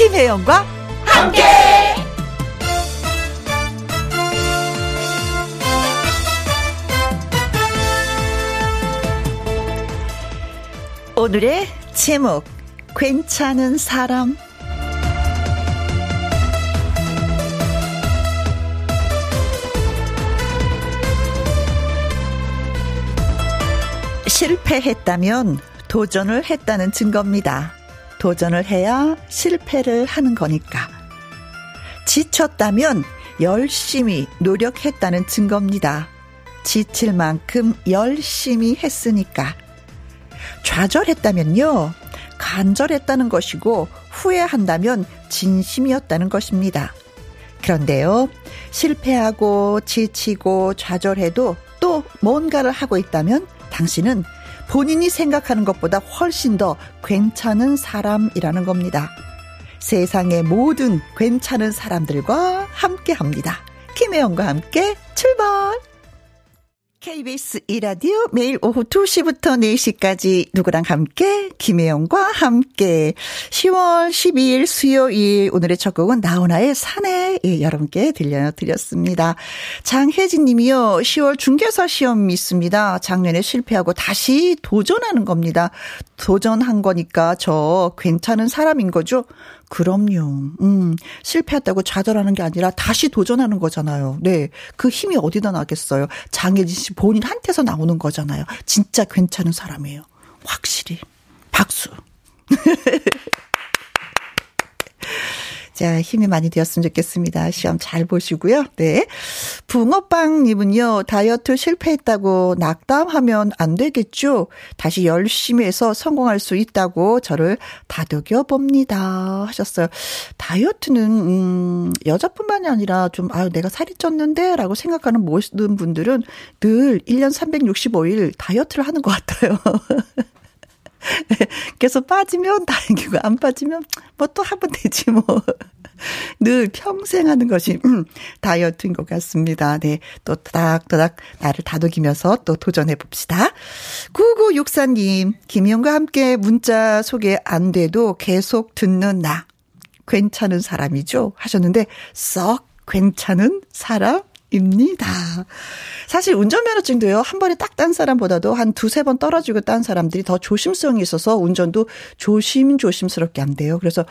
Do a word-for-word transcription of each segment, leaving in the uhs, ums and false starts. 김혜영과 함께. 오늘의 제목, 괜찮은 사람. 실패했다면 도전을 했다는 증거입니다. 도전을 해야 실패를 하는 거니까. 지쳤다면 열심히 노력했다는 증거입니다. 지칠 만큼 열심히 했으니까. 좌절했다면요, 간절했다는 것이고, 후회한다면 진심이었다는 것입니다. 그런데요, 실패하고 지치고 좌절해도 또 뭔가를 하고 있다면 당신은 본인이 생각하는 것보다 훨씬 더 괜찮은 사람이라는 겁니다. 세상의 모든 괜찮은 사람들과 함께합니다. 김혜영과 함께 출발! 케이비에스 이라디오 매일 오후 두 시부터 네 시까지 누구랑 함께, 김혜영과 함께. 시월 십이일 수요일, 오늘의 첫 곡은 나훈아의 산에, 예, 여러분께 들려드렸습니다. 장혜진 님이요, 시월 중개사 시험이 있습니다. 작년에 실패하고 다시 도전하는 겁니다. 도전한 거니까 저 괜찮은 사람인 거죠? 그럼요. 음, 실패했다고 좌절하는 게 아니라 다시 도전하는 거잖아요. 네, 그 힘이 어디다 나겠어요. 장혜진 씨 본인한테서 나오는 거잖아요. 진짜 괜찮은 사람이에요. 확실히. 박수. 자, 힘이 많이 되었으면 좋겠습니다. 시험 잘 보시고요. 네. 붕어빵님은요, 다이어트 실패했다고 낙담하면 안 되겠죠. 다시 열심히 해서 성공할 수 있다고 저를 다독여 봅니다. 하셨어요. 다이어트는, 음, 여자뿐만이 아니라 좀, 아유, 내가 살이 쪘는데? 라고 생각하는 모든 분들은 늘 일 년 삼백육십오일 다이어트를 하는 것 같아요. 계속 빠지면 다행이고, 안 빠지면 뭐 또 하면 되지 뭐. 늘 평생 하는 것이 음, 다이어트인 것 같습니다. 네, 또 따닥따닥 나를 다독이면서 또 도전해 봅시다. 구구육사님, 김희영과 함께 문자 소개 안 돼도 계속 듣는 나, 괜찮은 사람이죠? 하셨는데, 썩 괜찮은 사람 입니다. 사실 운전면허증도요, 한 번에 딱 딴 사람보다도 한 두세 번 떨어지고 딴 사람들이 더 조심성이 있어서 운전도 조심조심스럽게 한대요. 그래서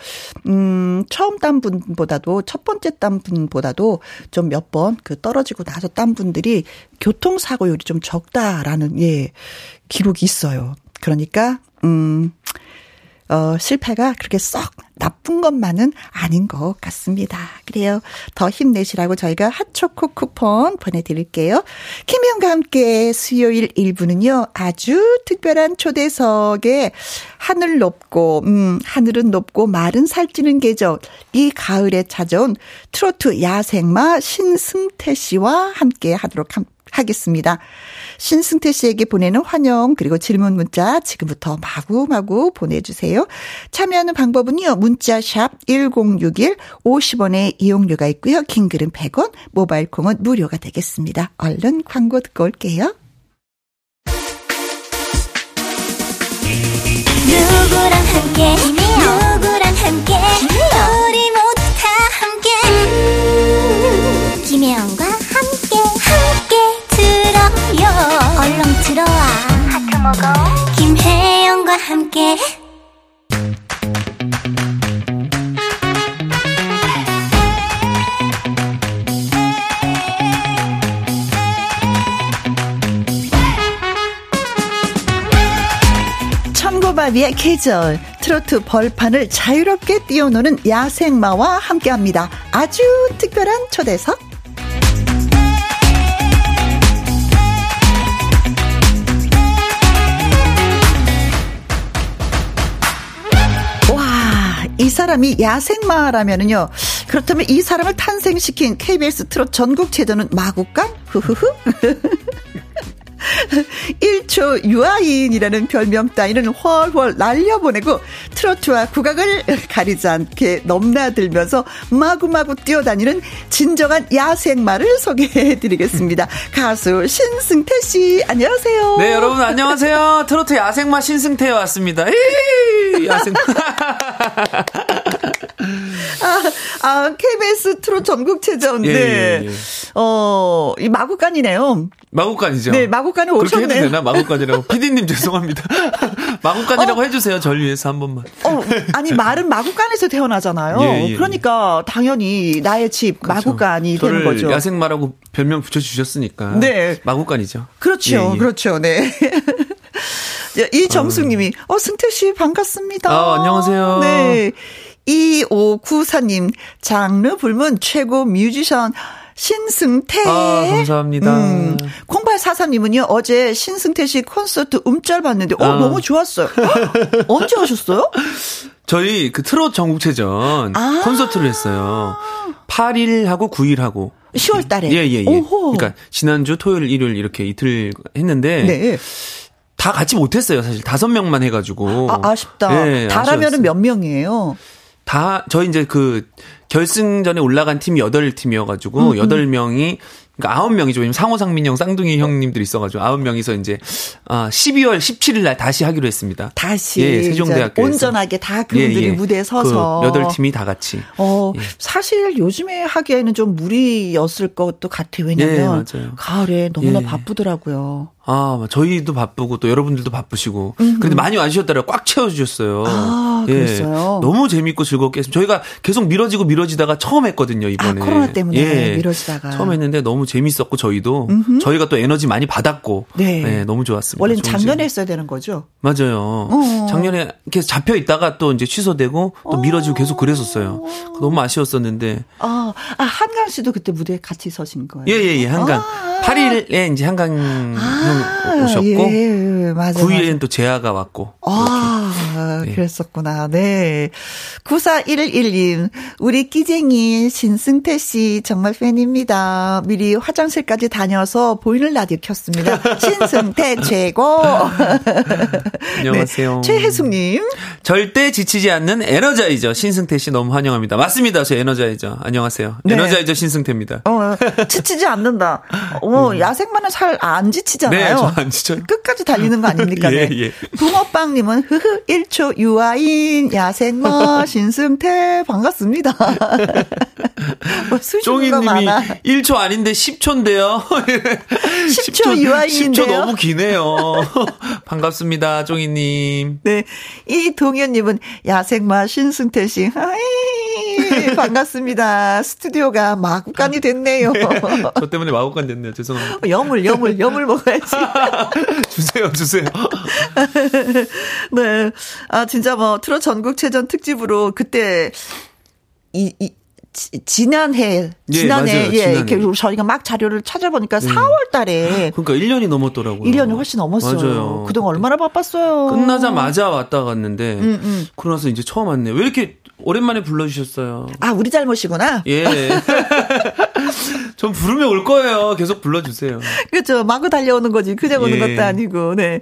음, 처음 딴 분보다도, 첫 번째 딴 분보다도 좀 몇 번 그 떨어지고 나서 딴 분들이 교통사고율이 좀 적다라는, 예, 기록이 있어요. 그러니까 음, 어, 실패가 그렇게 썩 나쁜 것만은 아닌 것 같습니다. 그래요. 더 힘내시라고 저희가 핫초코 쿠폰 보내드릴게요. 김혜영과 함께 수요일 일 부는요, 아주 특별한 초대석에 하늘 높고, 음, 하늘은 높고 말은 살찌는 계절, 이 가을에 찾아온 트로트 야생마 신승태 씨와 함께 하도록 합니다. 하겠습니다. 신승태 씨에게 보내는 환영, 그리고 질문 문자 지금부터 마구마구 보내주세요. 참여하는 방법은요, 문자샵 일공육일, 오십 원의 이용료가 있고요, 긴글은 백 원, 모바일콩은 무료가 되겠습니다. 얼른 광고 듣고 올게요. 누구랑 함께, 누구랑 함께, 우리 모두 다 함께, 음, 김혜영과 얼렁 들어와 하트 먹어, 김혜영과 함께. 천고바비의 계절, 트로트 벌판을 자유롭게 뛰어노는 야생마와 함께합니다. 아주 특별한 초대석. 이 사람이 야생마라면은요, 그렇다면 이 사람을 탄생시킨 케이비에스 트롯 전국체전은 마구간? 후후후. 일 초 유아인이라는 별명 따위는 훨훨 날려보내고, 트로트와 국악을 가리지 않게 넘나들면서 마구마구 뛰어다니는 진정한 야생마를 소개해드리겠습니다. 가수 신승태 씨, 안녕하세요. 네, 여러분 안녕하세요. 트로트 야생마 신승태에 왔습니다. 야생마. 아, 케이비에스 트롯 전국체전인데, 예, 예, 예. 어, 이 마구간이네요. 마구간이죠. 네, 마구간에 오셨네요. 그렇게 해도 되나? 마구간이라고. 피디님 죄송합니다. 마구간이라고 어, 해주세요. 절 위해서 한 번만. 어, 아니, 말은 마구간에서 태어나잖아요. 예, 예, 그러니까 예. 당연히 나의 집 그렇죠. 마구간이 되는 거죠. 야생마라고 별명 붙여주셨으니까. 네. 마구간이죠. 그렇죠. 예, 예. 그렇죠. 네. 이정숙님이, 어, 승태씨 반갑습니다. 아, 안녕하세요. 네. 이오구사님, 장르 불문 최고 뮤지션 신승태. 아, 감사합니다. 음, 공팔사삼님은요, 어제 신승태 씨 콘서트 음짤 봤는데, 어, 아. 너무 좋았어요. 언제 하셨어요? 저희 그 트롯 전국체전 아. 콘서트를 했어요. 팔일하고 구일하고. 시월달에? 예, 예, 예. 오호. 그러니까 지난주 토요일, 일요일 이렇게 이틀 했는데. 네. 다 같이 못했어요, 사실. 다섯 명만 해가지고. 아, 아쉽다. 네, 다라면은 몇 명이에요? 다, 저희 이제 그 결승전에 올라간 팀이 여덟 팀이어가지고, 여덟 음, 명이, 그러니까 아홉 명이죠. 왜냐면 상호, 상민 형, 쌍둥이 형님들 있어가지고, 아홉 명이서 이제, 아, 십이월 십칠일날 다시 하기로 했습니다. 다시. 예, 세종대학교에서. 온전하게 다 그분들이 예, 예. 무대에 서서. 그 여덟 팀이 다 같이. 어, 예. 사실 요즘에 하기에는 좀 무리였을 것도 같아요. 왜냐면, 예, 가을에 너무나 예. 바쁘더라고요. 아, 저희도 바쁘고 또 여러분들도 바쁘시고. 음흠. 그런데 많이 와주셨더라고요. 꽉 채워주셨어요. 아, 예. 그랬어요. 너무 재밌고 즐겁게 했습니다. 저희가 계속 미뤄지고 미뤄지다가 처음 했거든요, 이번에. 아, 코로나 때문에 예. 미뤄지다가. 처음 했는데 너무 재밌었고 저희도. 음흠. 저희가 또 에너지 많이 받았고. 네. 예, 너무 좋았습니다. 원래는 작년에 재밌... 했어야 되는 거죠? 맞아요. 어어. 작년에 계속 잡혀 있다가 또 이제 취소되고 또 미뤄지고 계속 그랬었어요. 너무 아쉬웠었는데. 아, 아, 한강 씨도 그때 무대에 같이 서신 거예요? 예, 예, 예. 한강. 아. 팔일에 이제 한강 아. 오셨고 예, 예, 맞아, 구일에는 맞아. 또 재하가 왔고 아 네. 그랬었구나. 네. 구사일일님 우리 끼쟁이 신승태 씨 정말 팬입니다. 미리 화장실까지 다녀서 보이는 라디오 켰습니다. 신승태 최고. 안녕하세요. 네. 최혜숙님 절대 지치지 않는 에너자이저 신승태 씨 너무 환영합니다. 맞습니다. 저 에너자이저 안녕하세요. 네. 에너자이저 신승태입니다. 어, 지치지 않는다. 어, 음. 야생만은 잘 안 지치잖아요. 네. 네, 저 안 지쳐요. 끝까지 달리는 거 아닙니까? 예, 예. 붕어빵님은 흐흐 일 초 유아인 야생마 신승태 반갑습니다. 뭐 쫑이님이 일 초 아닌데 십 초인데요. 십 초, 십 초 유아인인데요. 십 초 너무 기네요. 반갑습니다, 쫑이님. 네, 이 동현님은 야생마 신승태 씨 하이 반갑습니다. 스튜디오가 마구간이 됐네요. 네, 저 때문에 마구간 됐네요. 죄송합니다. 여물 여물 여물 먹어야지. 주세요, 주세요. 네. 아, 진짜 뭐, 트롯 전국체전 특집으로 그때, 이, 이, 지난해, 지난해, 예, 예, 이렇게 저희가 막 자료를 찾아보니까 예. 사월 달에. 그러니까 일 년이 넘었더라고요. 일 년이 훨씬 넘었어요. 맞아요. 그동안 얼마나 바빴어요. 끝나자마자 왔다 갔는데, 음, 음. 그러고서 이제 처음 왔네요. 왜 이렇게 오랜만에 불러주셨어요? 아, 우리 잘못이구나? 예. 전 부르면 올 거예요. 계속 불러주세요. 그렇죠. 마구 달려오는 거지. 그냥 오는 예. 것도 아니고. 네.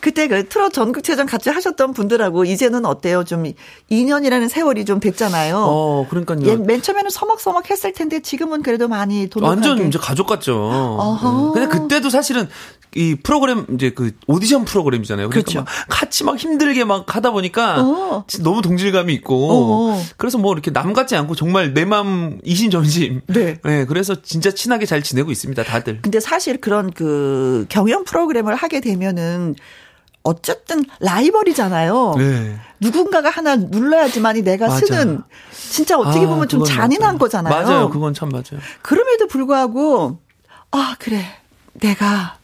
그때 그 트롯 전국체전 같이 하셨던 분들하고 이제는 어때요? 좀 이 년이라는 세월이 좀 됐잖아요. 어, 그러니까요. 예, 맨 처음에는 서먹서먹 했을 텐데 지금은 그래도 많이 돈을 완전 이제 가족 같죠. 어허. 근데 그때도 사실은 이 프로그램 이제 그 오디션 프로그램이잖아요. 그러니까 그렇죠. 막 같이 막 힘들게 막 하다 보니까 어. 너무 동질감이 있고 어허. 그래서 뭐 이렇게 남 같지 않고 정말 내 맘 이심전심. 네. 네. 그래서 진짜 친하게 잘 지내고 있습니다, 다들. 근데 사실 그런 그 경연 프로그램을 하게 되면은 어쨌든 라이벌이잖아요. 네. 누군가가 하나 눌러야지만이 내가 맞아. 쓰는 진짜 어떻게 아, 보면 좀 잔인한 맞아. 거잖아요. 맞아요. 그건 참 맞아요. 그럼에도 불구하고 아 그래 내가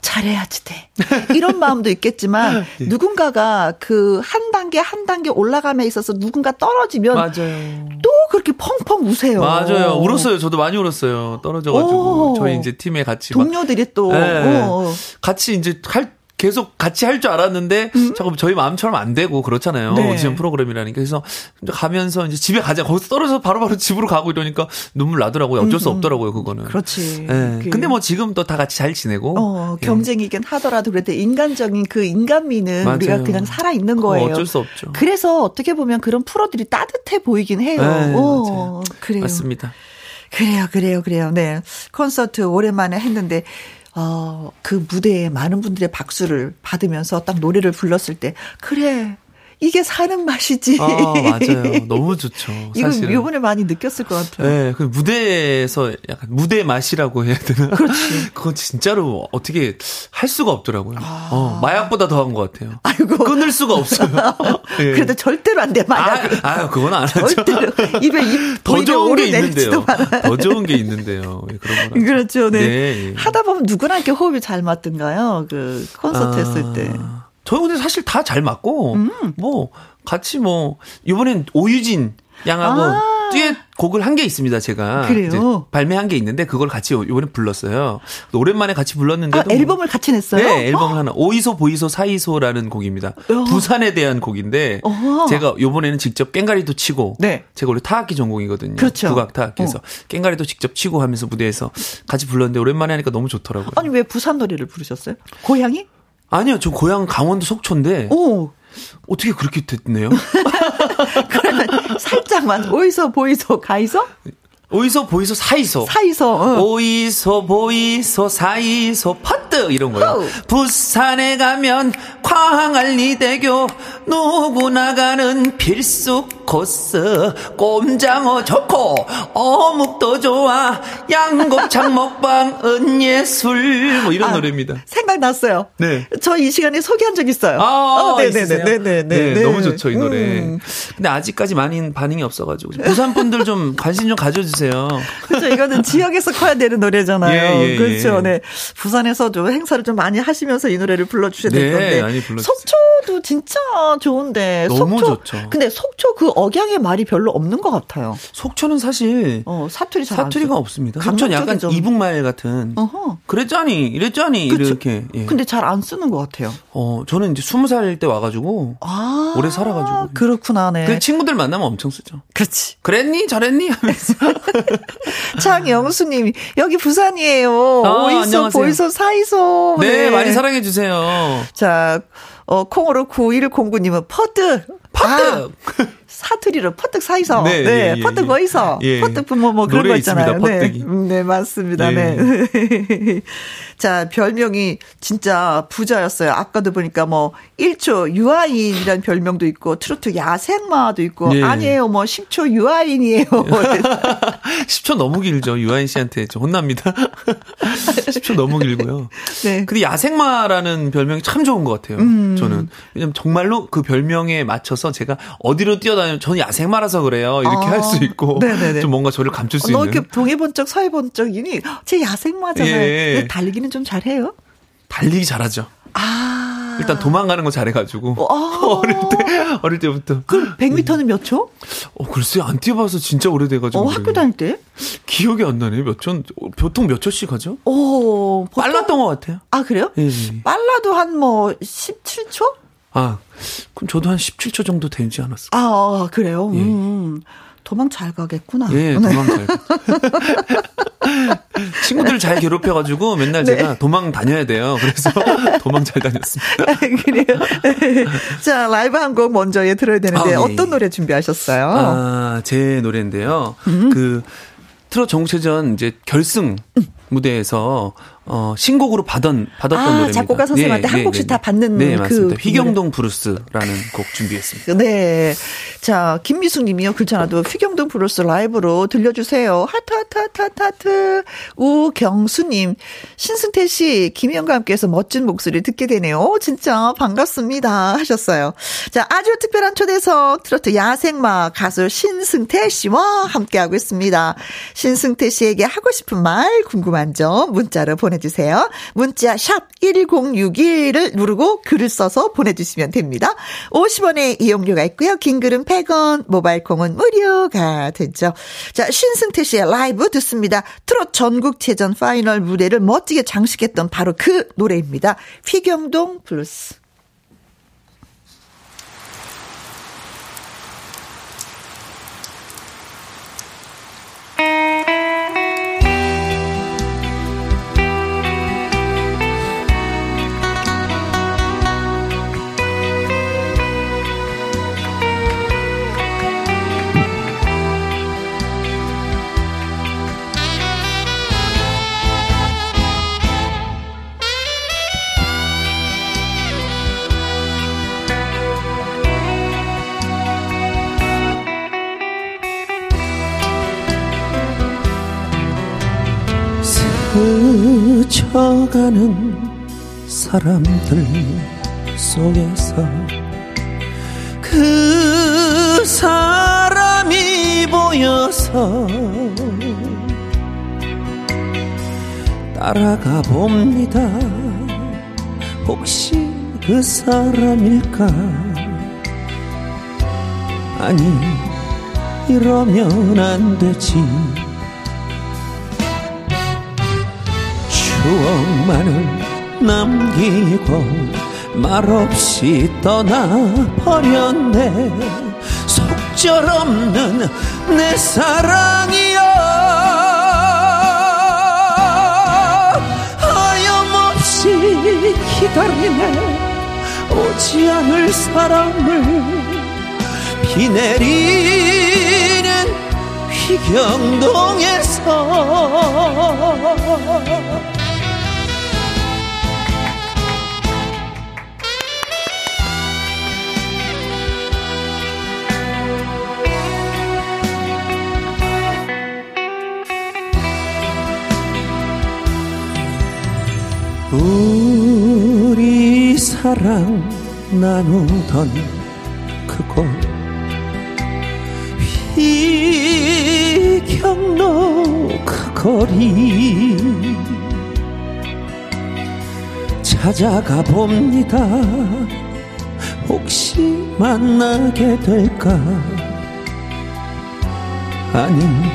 잘해야지 돼. 이런 마음도 있겠지만 예. 누군가가 그 한 단계 한 단계 올라감에 있어서 누군가 떨어지면 맞아요. 또 그렇게 펑펑 우세요. 맞아요. 울었어요. 저도 많이 울었어요. 떨어져가지고 오. 저희 이제 팀에 같이 동료들이 막, 또 예. 같이 이제 할 계속 같이 할 줄 알았는데, 음? 잠깐 저희 마음처럼 안 되고, 그렇잖아요. 네. 오디션 프로그램이라니까. 그래서, 가면서 이제 집에 가자. 거기서 떨어져서 바로바로 바로 집으로 가고 이러니까 눈물 나더라고요. 어쩔 음, 수 없더라고요, 그거는. 그렇지. 예. 그... 근데 뭐 지금 또 다 같이 잘 지내고. 어, 경쟁이긴 예. 하더라도 그래도 인간적인 그 인간미는 맞아요. 우리가 그냥 살아있는 거예요. 어, 어쩔 수 없죠. 그래서 어떻게 보면 그런 프로들이 따뜻해 보이긴 해요. 예, 오, 그래요. 맞습니다. 그래요, 그래요, 그래요. 네. 콘서트 오랜만에 했는데, 어, 그 무대에 많은 분들의 박수를 받으면서 딱 노래를 불렀을 때, 그래, 이게 사는 맛이지. 아, 맞아요. 너무 좋죠. 사실은. 이거 요번에 많이 느꼈을 것 같아요. 네, 그 무대에서 약간 무대 맛이라고 해야 되나? 그렇지. 그건 진짜로 어떻게 할 수가 없더라고요. 아. 어, 마약보다 더한 것 같아요. 아이고. 끊을 수가 없어요. 네. 그래도 절대로 안 돼, 마약. 아, 아유, 그건 안 하죠. 절대로. 입에 입, 더 좋은 게 있는데요. 더 좋은 게 있는데요. 그런 거. 그렇죠. 네. 네. 하다 보면 누구나 이렇게 호흡이 잘 맞던가요? 그 콘서트 아. 했을 때. 저희 근데 사실 다 잘 맞고, 음. 뭐, 같이 뭐, 이번엔 오유진 양하고 아~ 듀엣 곡을 한 게 있습니다, 제가. 그래요? 발매한 게 있는데, 그걸 같이 이번에 불렀어요. 오랜만에 같이 불렀는데도. 아, 뭐, 앨범을 같이 냈어요? 네, 앨범을 어? 하나. 오이소 보이소 사이소라는 곡입니다. 어. 부산에 대한 곡인데, 어. 제가 이번에는 직접 깽가리도 치고, 네. 제가 원래 타악기 전공이거든요. 그렇죠. 국악 타악기에서. 어. 깽가리도 직접 치고 하면서 무대에서 같이 불렀는데, 오랜만에 하니까 너무 좋더라고요. 아니, 왜 부산 노래를 부르셨어요? 고향이? 아니요, 저 고향 강원도 속초인데. 오. 어떻게 그렇게 됐네요? 그러면 살짝만 오이소 보이소 가이소? 오이소 보이소 사이소. 사이소. 응. 오이소 보이소 사이소 퍼뜩 이런 거요. 부산에 가면 광안리대교 누구나 가는 필수 코스. 꼼장어 좋고 어묵도 좋아. 양곱창 먹방은 예술. 뭐 이런 아, 노래입니다. 생각났어요. 네. 저 이 시간에 소개한 적 있어요. 아, 어, 네네네. 네네네. 네, 네. 너무 좋죠 이 노래. 음. 근데 아직까지 많이 반응이 없어가지고 부산 분들 좀 관심 좀 가져주세요. 그렇죠. 이거는 지역에서 커야 되는 노래잖아요. 예, 예, 그렇죠. 네. 부산에서 좀 행사를 좀 많이 하시면서 이 노래를 불러주셔야 될 건데. 네, 속초도 진짜 좋은데. 너무 속초, 좋죠. 근데 속초 그 억양의 말이 별로 없는 것 같아요. 속초는 사실 어, 사투리 잘 사투리가 안 없습니다. 속초는 약간 좀. 이북말 같은. 어허. 그랬잖니, 이랬잖니 그쵸? 이렇게. 예. 근데 잘 안 쓰는 것 같아요. 어, 저는 이제 스무 살 때 와가지고 아, 오래 살아가지고. 그렇구나, 네. 그 친구들 만나면 엄청 쓰죠. 그렇지. 그랬니, 저랬니 하면서. 장영수님이 여기 부산이에요. 아, 오이소 안녕하세요. 보이소 사이소. 네, 네. 많이 사랑해 주세요. 자, 어, 콩으로 구일공구님은 퍼뜩 퍼뜩 아, 사투리로 퍼뜩 사이소. 네, 네. 예, 퍼뜩 어디서 예. 퍼뜩 부모 뭐 그런 거 있잖아요. 네, 네, 맞습니다. 예. 네. 자, 별명이 진짜 부자였어요. 아까도 보니까 뭐 일 초 유아인이라는 별명도 있고 트로트 야생마도 있고 예. 아니에요. 뭐 십 초 유아인이에요. 십 초 너무 길죠. 유아인 씨한테 좀 혼납니다. 십 초 너무 길고요. 네. 근데 야생마라는 별명이 참 좋은 것 같아요. 음. 저는 왜냐면 정말로 그 별명에 맞춰서 제가 어디로 뛰어다니면 저는 야생마라서 그래요. 이렇게 아. 할 수 있고 네네네. 좀 뭔가 저를 감출 수 너 있는. 너 이렇게 동해 본 적 서해 본 적이니 제 야생마잖아요. 예. 달리기는 좀 잘해요? 달리기 잘하죠. 아. 일단 도망가는 거 잘해가지고. 어릴 때, 어릴 때부터. 그럼 백 미터는 몇 초? 어, 글쎄, 안 뛰어봐서 진짜 오래돼가지고. 어, 학교 다닐 때? 기억이 안 나네. 몇 초, 보통 몇 초씩 하죠? 오, 보통? 빨랐던 것 같아요. 아, 그래요? 예. 빨라도 한 뭐, 십칠 초? 아, 그럼 저도 한 십칠 초 정도 되지 않았을까? 아, 그래요? 예. 음. 도망 잘 가겠구나. 예, 도망 잘 친구들 잘 괴롭혀가지고 맨날 네. 제가 도망 다녀야 돼요. 그래서 도망 잘 다녔습니다. 그래요. 자, 라이브 한 곡 먼저 예, 들어야 되는데 아, 네. 어떤 노래 준비하셨어요? 아, 제 노래인데요. 음. 그 트롯 전국체전 이제 결승 음. 무대에서 어, 신곡으로 받은, 받았던 아, 노래입니다. 작곡가 선생님한테 네, 한 곡씩 네, 네, 다 받는 네, 그 맞습니다. 휘경동 블루스라는 곡 준비했습니다. 네. 자, 김미숙 님이요. 글자나도 휘경동 블루스 라이브로 들려주세요. 하트, 하트, 하트, 하트, 하트. 우경수 님. 신승태 씨, 김희영과 함께해서 멋진 목소리 듣게 되네요. 오, 진짜 반갑습니다. 하셨어요. 자, 아주 특별한 초대석 트로트 야생마 가수 신승태 씨와 함께하고 있습니다. 신승태 씨에게 하고 싶은 말, 궁금한 점, 문자로 보내주세요. 주세요. 문자 샵 일공육일을 누르고 글을 써서 보내주시면 됩니다. 오십 원의 이용료가 있고요. 긴 글은 백 원, 모바일 콩은 무료가 되죠. 자, 신승태 씨의 라이브 듣습니다. 트롯 전국체전 파이널 무대를 멋지게 장식했던 바로 그 노래입니다. 휘경동 블루스. 스쳐가는 사람들 속에서 그 사람이 보여서 따라가 봅니다. 혹시 그 사람일까? 아니 이러면 안 되지. 추억만을 남기고 말없이 떠나버렸네. 속절없는 내 사랑이여, 하염없이 기다리네. 오지 않을 사람을 비 내리는 휘경동에서. 우리 사랑 나누던 그곳 휘경로 그 거리 찾아가 봅니다. 혹시 만나게 될까? 아니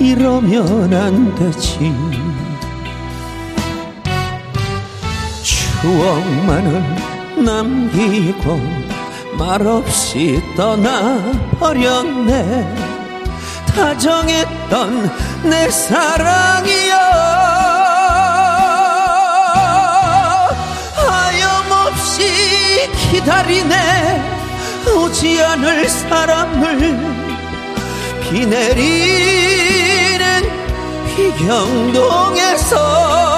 이러면 안 되지. 추억만을 남기고 말없이 떠나버렸네. 다정했던 내 사랑이여, 하염없이 기다리네. 오지 않을 사람을 비 내리는 휘경동에서.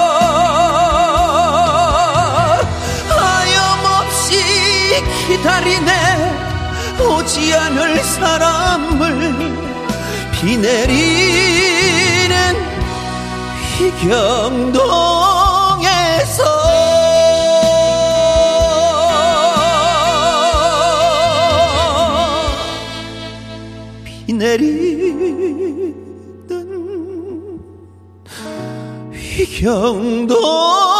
기다리네. 오지 않을 사람을 비 내리는 휘경동에서. 비 내리는 휘경동에서.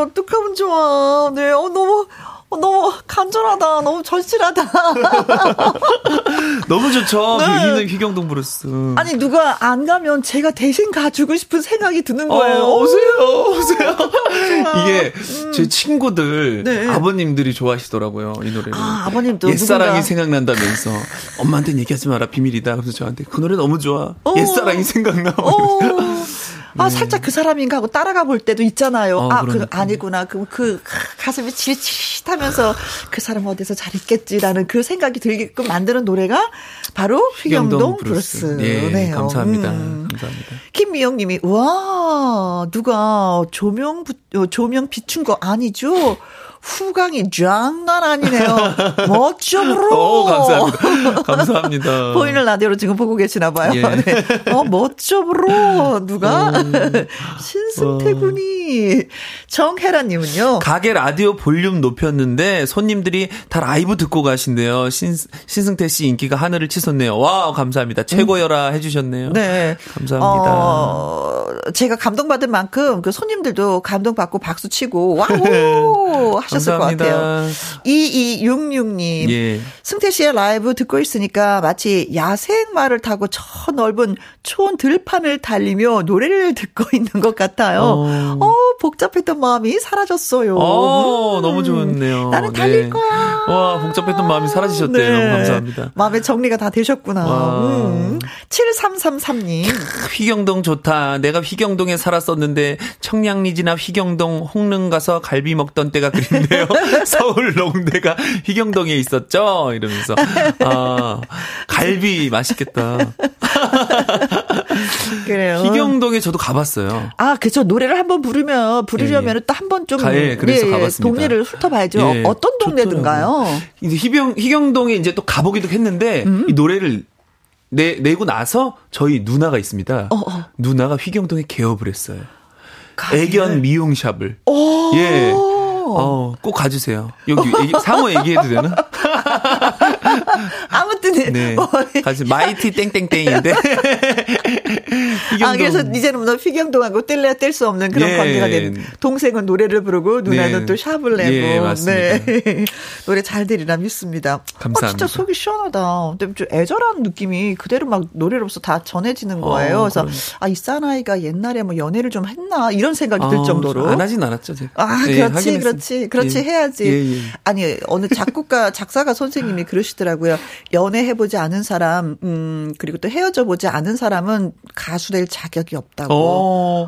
어떡하면 좋아. 네, 어, 너무, 어, 너무 간절하다. 너무 절실하다. 너무 좋죠. 네. 휘경동 블루스. 아니, 누가 안 가면 제가 대신 가주고 싶은 생각이 드는 거예요. 어, 오세요, 오세요. 이게 음. 제 친구들, 네. 아버님들이 좋아하시더라고요, 이 노래를. 아, 아버님도. 옛사랑이 누군가. 생각난다면서. 엄마한테는 얘기하지 마라, 비밀이다. 그래서 저한테 그 노래 너무 좋아. 어. 옛사랑이 생각나. 아, 살짝 그 사람인가 하고 따라가 볼 때도 있잖아요. 어, 아, 그러니까. 그, 아니구나. 그, 그, 가슴이 질질 하면서 그 사람 어디서 잘 있겠지라는 그 생각이 들게끔 만드는 노래가 바로 휘경동 블루스. 네, 네. 감사합니다. 음. 감사합니다. 김미영님이, 와, 누가 조명, 조명 비춘 거 아니죠? 후광이 장난 아니네요. 멋져, 브로. 오, 감사합니다. 감사합니다. 보이는 라디오로 지금 보고 계시나 봐요. 예. 네. 어, 멋져, 브로. 누가? 신승태 군이. 정혜란님은요. 가게 라디오 볼륨 높였는데 손님들이 다 라이브 듣고 가신대요. 신, 신승태 씨 인기가 하늘을 치솟네요. 와, 감사합니다. 최고여라 음. 해주셨네요. 네. 감사합니다. 어, 제가 감동받은 만큼 그 손님들도 감동받고 박수치고, 와우! 하셨을 것 같아요. 이이육육님. 예. 승태 씨의 라이브 듣고 있으니까 마치 야생마를 타고 저 넓은 초원 들판을 달리며 노래를 듣고 있는 것 같아요. 어, 어 복잡했던 마음이 사라졌어요. 어, 음. 너무 좋네요. 나는 달릴 네. 거야. 와, 복잡했던 마음이 사라지셨대요. 네. 너무 감사합니다. 마음의 정리가 다 되셨구나. 음. 칠삼삼삼님. 휘경동 좋다. 내가 휘경동에 살았었는데 청량리지나 휘경동 홍릉 가서 갈비 먹던 때가 그립 서울 농대가 휘경동에 있었죠. 이러면서 아 갈비 맛있겠다. 그래요. 희경동에 저도 가봤어요. 아, 그렇죠. 노래를 한번 부르면 부르려면 예, 또 한 번 좀 가해, 그래서 예, 가봤습니다. 동네를 훑어봐야죠. 예, 어떤 동네든가요? 이제 희경 희경동에 이제 또 가보기도 했는데 음. 이 노래를 내 내고 나서 저희 누나가 있습니다. 어, 어. 누나가 휘경동에 개업을 했어요. 가게. 애견 미용샵을. 오. 예. 어, 꼭 가주세요. 여기 애기, 상호 얘기해도 되나? 아무튼 네. 뭐, 가지 마이티 땡땡땡인데. 아, 그래서 이제는 뭐 휘경동하고 뗄래야 뗄 수 없는 그런 예. 관계가 된. 동생은 노래를 부르고 누나는 네. 또 샵을 내고. 예, 맞습니다. 네. 노래 잘 되리라 믿습니다. 감사합니다. 어, 진짜 속이 시원하다. 근데 좀 애절한 느낌이 그대로 막 노래로서 다 전해지는 거예요. 어, 그래서 그럼. 아, 이 사나이가 옛날에 뭐 연애를 좀 했나 이런 생각이 어, 들 정도로. 안 하진 않았죠, 제가. 아, 네, 그렇지, 그렇지, 그렇지 예. 해야지. 예, 예. 아니 어느 작곡가 작사가 선생님이 그러시더라고요. 연애해보지 않은 사람, 음, 그리고 또 헤어져보지 않은 사람은 가수 될 자격이 없다고.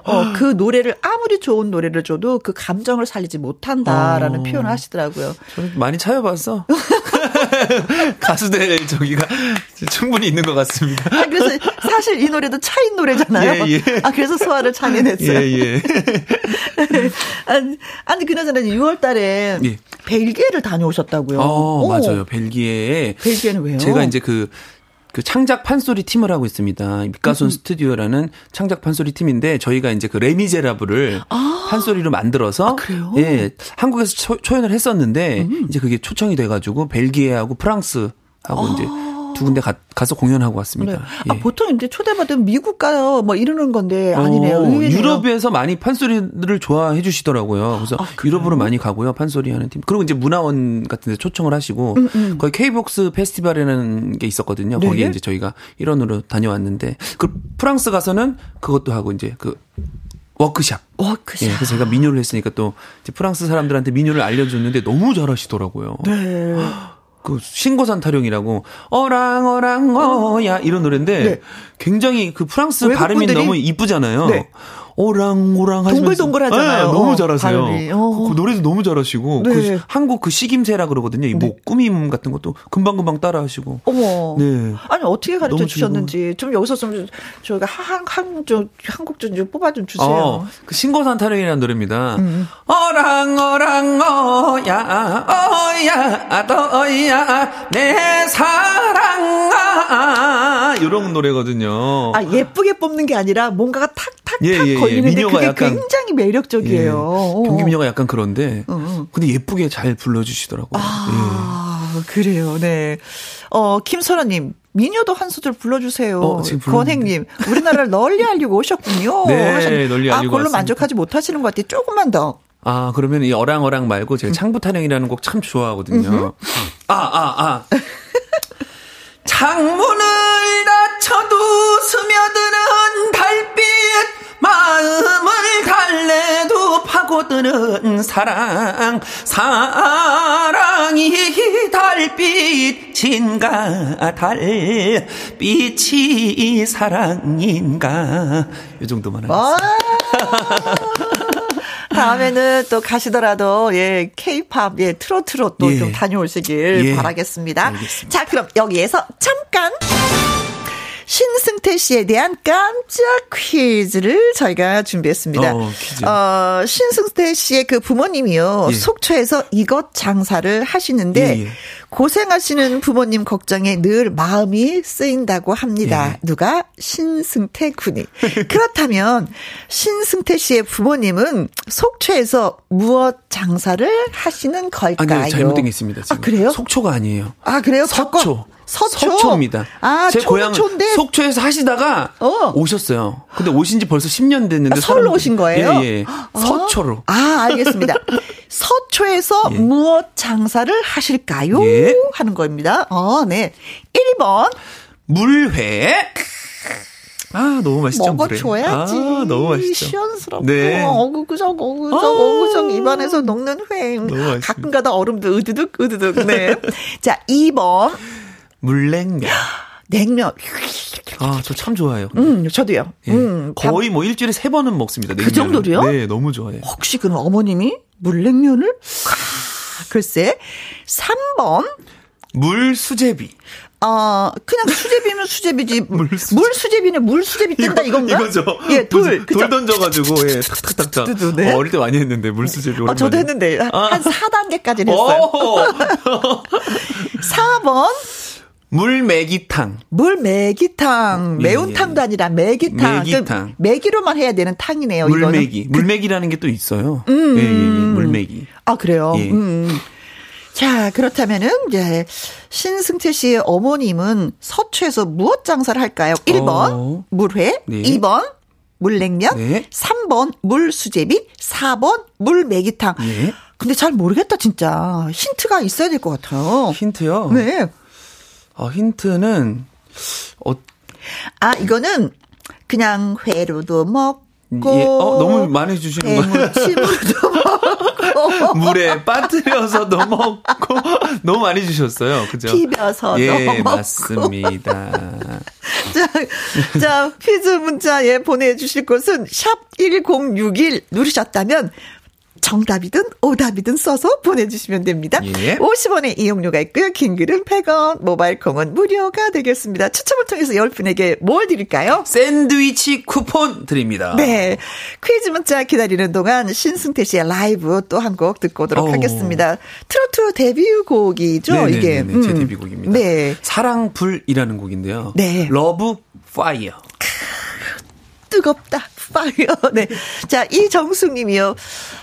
어, 그 노래를 아무리 좋은 노래를 줘도 그 감정을 살리지 못한다라는 어. 표현을 하시더라고요. 저는 많이 차여봤어. 가수 될 저기가 충분히 있는 것 같습니다. 아, 그래서 사실 이 노래도 차인 노래잖아요. 예, 예. 아, 그래서 소화를 차려냈어요. 예, 예. 아니, 아니, 그나저나 유월 달에 예. 벨기에를 다녀오셨다고요. 어, 오. 맞아요. 벨기에. 벨기에는 왜요? 제가 이제 그, 그 창작 판소리 팀을 하고 있습니다. 미카손 음. 스튜디오라는 창작 판소리 팀인데 저희가 이제 그 레미제라블을 아. 판소리로 만들어서 아, 예, 한국에서 초, 초연을 했었는데 음. 이제 그게 초청이 돼가지고 벨기에하고 프랑스하고 아. 이제 두 군데 가, 가서 공연하고 왔습니다. 그래. 예. 아, 보통 이제 초대받으면 미국 가요 뭐 이러는 건데 아니네요. 어, 유럽에서 많이 판소리를 좋아해 주시더라고요. 그래서 아, 유럽으로 많이 가고요. 판소리 하는 팀. 그리고 이제 문화원 같은 데 초청을 하시고 음, 음. 거기 K-복스 페스티벌이라는 게 있었거든요. 네. 거기에 이제 저희가 일원으로 다녀왔는데 그 프랑스 가서는 그것도 하고 이제 그 워크샵. 워크샵. 예, 그래서 제가 민요를 했으니까 또 이제 프랑스 사람들한테 민요를 알려줬는데 너무 잘하시더라고요. 네. 그 신고산 타령이라고 어랑 어랑 어야 이런 노래인데 네. 굉장히 그 프랑스 발음이 너무 이쁘잖아요. 네. 오랑 오랑 하시면서 동글동글하잖아요. 네, 너무 잘하세요. 어. 그 노래도 너무 잘하시고 네. 그 한국 그 시김새라 그러거든요. 이 목 뭐 네. 꾸밈 같은 것도 금방 금방 따라하시고. 어머. 네. 아니 어떻게 가르쳐 주셨는지 좀 여기서 좀 저희가 한한좀 한국 좀 뽑아 좀 주세요. 어, 그 신고산 타령이라는 노래입니다. 음. 오랑 오랑 오야 오야 아또야 내 사랑아 이런 노래거든요. 아 예쁘게 뽑는 게 아니라 뭔가가 탁탁탁. 예, 예. 걸리는데 그게 약간, 굉장히 매력적이에요. 예, 경기민요가 약간 그런데 음. 근데 예쁘게 잘 불러주시더라고요. 아 예. 그래요. 네. 어 김설아님 민요도 한 소절 불러주세요. 어, 권행님 우리나라를 널리 알리고 오셨군요. 네 하셨는데. 널리 알리고 아, 그걸로 왔습니다. 만족하지 못하시는 것 같아요. 조금만 더. 아 그러면 이 어랑어랑 말고 제가 음. 창부탄행이라는 곡 참 좋아하거든요. 아 아, 아. 창문을 닫혀도 스며드는 달빛 마음을 달래도 파고드는 사랑 사랑이 달빛인가 달빛이 사랑인가 이 정도만 하겠습니다. 다음에는 또 가시더라도 예 K-팝 예 트로트로 또 좀 예. 다녀오시길 예. 바라겠습니다. 알겠습니다. 자 그럼 여기에서 잠깐 신승태 씨에 대한 깜짝 퀴즈를 저희가 준비했습니다. 어, 퀴즈. 어, 신승태 씨의 그 부모님이요 예. 속초에서 이것 장사를 하시는데 예, 예. 고생하시는 부모님 걱정에 늘 마음이 쓰인다고 합니다. 예. 누가? 신승태 군이. 그렇다면 신승태 씨의 부모님은 속초에서 무엇 장사를 하시는 걸까요? 아니요. 잘못된 게 있습니다. 지금. 아, 그래요? 속초가 아니에요. 아, 그래요? 서초. 서초. 서초입니다. 아, 제 고향은 초인데? 속초에서 하시다가 어. 오셨어요. 근데 오신 지 벌써 십 년 됐는데. 아, 서울로 오신 거예요? 예, 예. 어? 서초로. 아, 알겠습니다. 서초에서 예. 무엇 장사를 하실까요? 예. 하는 거입니다. 어, 네. 일 번. 물회. 아, 너무 맛있죠, 물회. 먹어줘야지. 아, 너무 맛있죠. 시원스럽고. 네. 어구구적, 어구구적, 어구구적. 입안에서 녹는 회. 가끔가다 얼음도 으드득, 으드득. 네. 자, 이 번. 물냉면. 냉면. 아, 저 참 좋아해요. 음, 저도요. 예. 음, 거의 감... 뭐 일주일에 세 번은 먹습니다. 냉면을. 그 정도로요? 네, 너무 좋아해요. 혹시 그럼 어머님이 물냉면을? 글쎄. 삼 번. 물수제비. 아, 그냥 수제비면 수제비지. 물, 수제비. 물 수제비는 물 수제비 뜬다 이건가? 이거죠. 예, 돌. 돌 던져가지고, 예, 탁탁탁탁. 네? 어, 어릴 때 많이 했는데, 물 수제비. 오랜만에. 어, 저도 했는데, 아. 한 사 단계까지는 했어요. 사 번. 물매기탕. 물매기탕. 매운탕도 아니라 매기탕. 매기탕. 그러니까 매기로만 해야 되는 탕이네요, 이거는. 물매기. 물매기라는 게 또 있어요. 음. 예, 예, 예. 물매기. 아, 그래요? 예. 음. 자, 그렇다면은, 이제, 신승태 씨의 어머님은 서초에서 무엇 장사를 할까요? 일 번, 어. 물회. 네. 이 번, 물냉면. 네. 삼 번, 물수제비. 사 번, 물매기탕. 네. 근데 잘 모르겠다, 진짜. 힌트가 있어야 될 것 같아요. 힌트요? 네. 어, 힌트는, 어. 아, 이거는, 그냥 회로도 먹고. 예. 어, 너무 많이 주시는 거예요. 물에 빠뜨려서도 먹고 너무 많이 주셨어요, 그죠? 비벼서도 예, 먹고. 맞습니다. 자, 자 퀴즈 문자에 보내주실 곳은 샵 일공육일 누르셨다면 정답이든 오답이든 써서 보내주시면 됩니다. 예. 오십 원의 이용료가 있고요. 긴글은 백 원, 모바일콩은 무료가 되겠습니다. 추첨을 통해서 열 분에게 뭘 드릴까요? 샌드위치 쿠폰 드립니다. 네. 퀴즈 문자 기다리는 동안 신승태 씨의 라이브 또 한 곡 듣고 오도록 오. 하겠습니다. 트로트 데뷔곡이죠. 네네네네. 이게. 음. 제 데뷔곡입니다. 네. 사랑불이라는 곡인데요. 네. 러브 파이어. 뜨겁다. 네. 자, 이정숙님이요.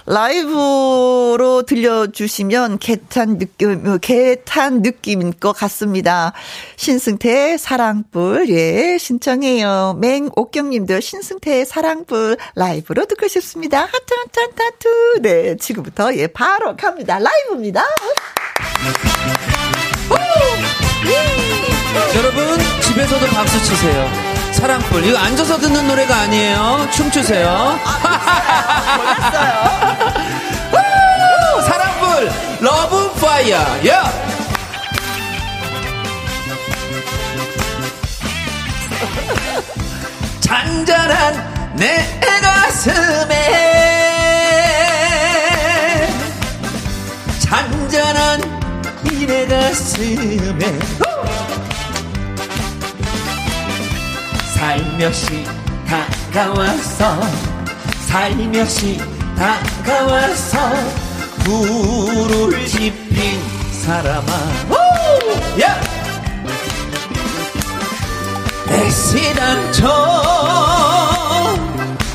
라이브로 들려주시면 개탄 느낌, 개탄 느낌인 것 같습니다. 신승태 사랑불, 예, 신청해요. 맹옥경님도 신승태 사랑불 라이브로 듣고 싶습니다. 하트, 하트, 하트, 하트. 네, 지금부터 예, 바로 갑니다. 라이브입니다. 여러분, 집에서도 박수 치세요. 사랑불 이거 앉아서 듣는 노래가 아니에요. 춤추세요. 몰랐어요. 몰랐어요. 사랑불 러브파이어. 야. 잔잔한 내 가슴에 잔잔한 내 가슴에 살며시 다가왔어 살며시 다가왔어 불을 지핀 사람아 yeah! 애쓰던 저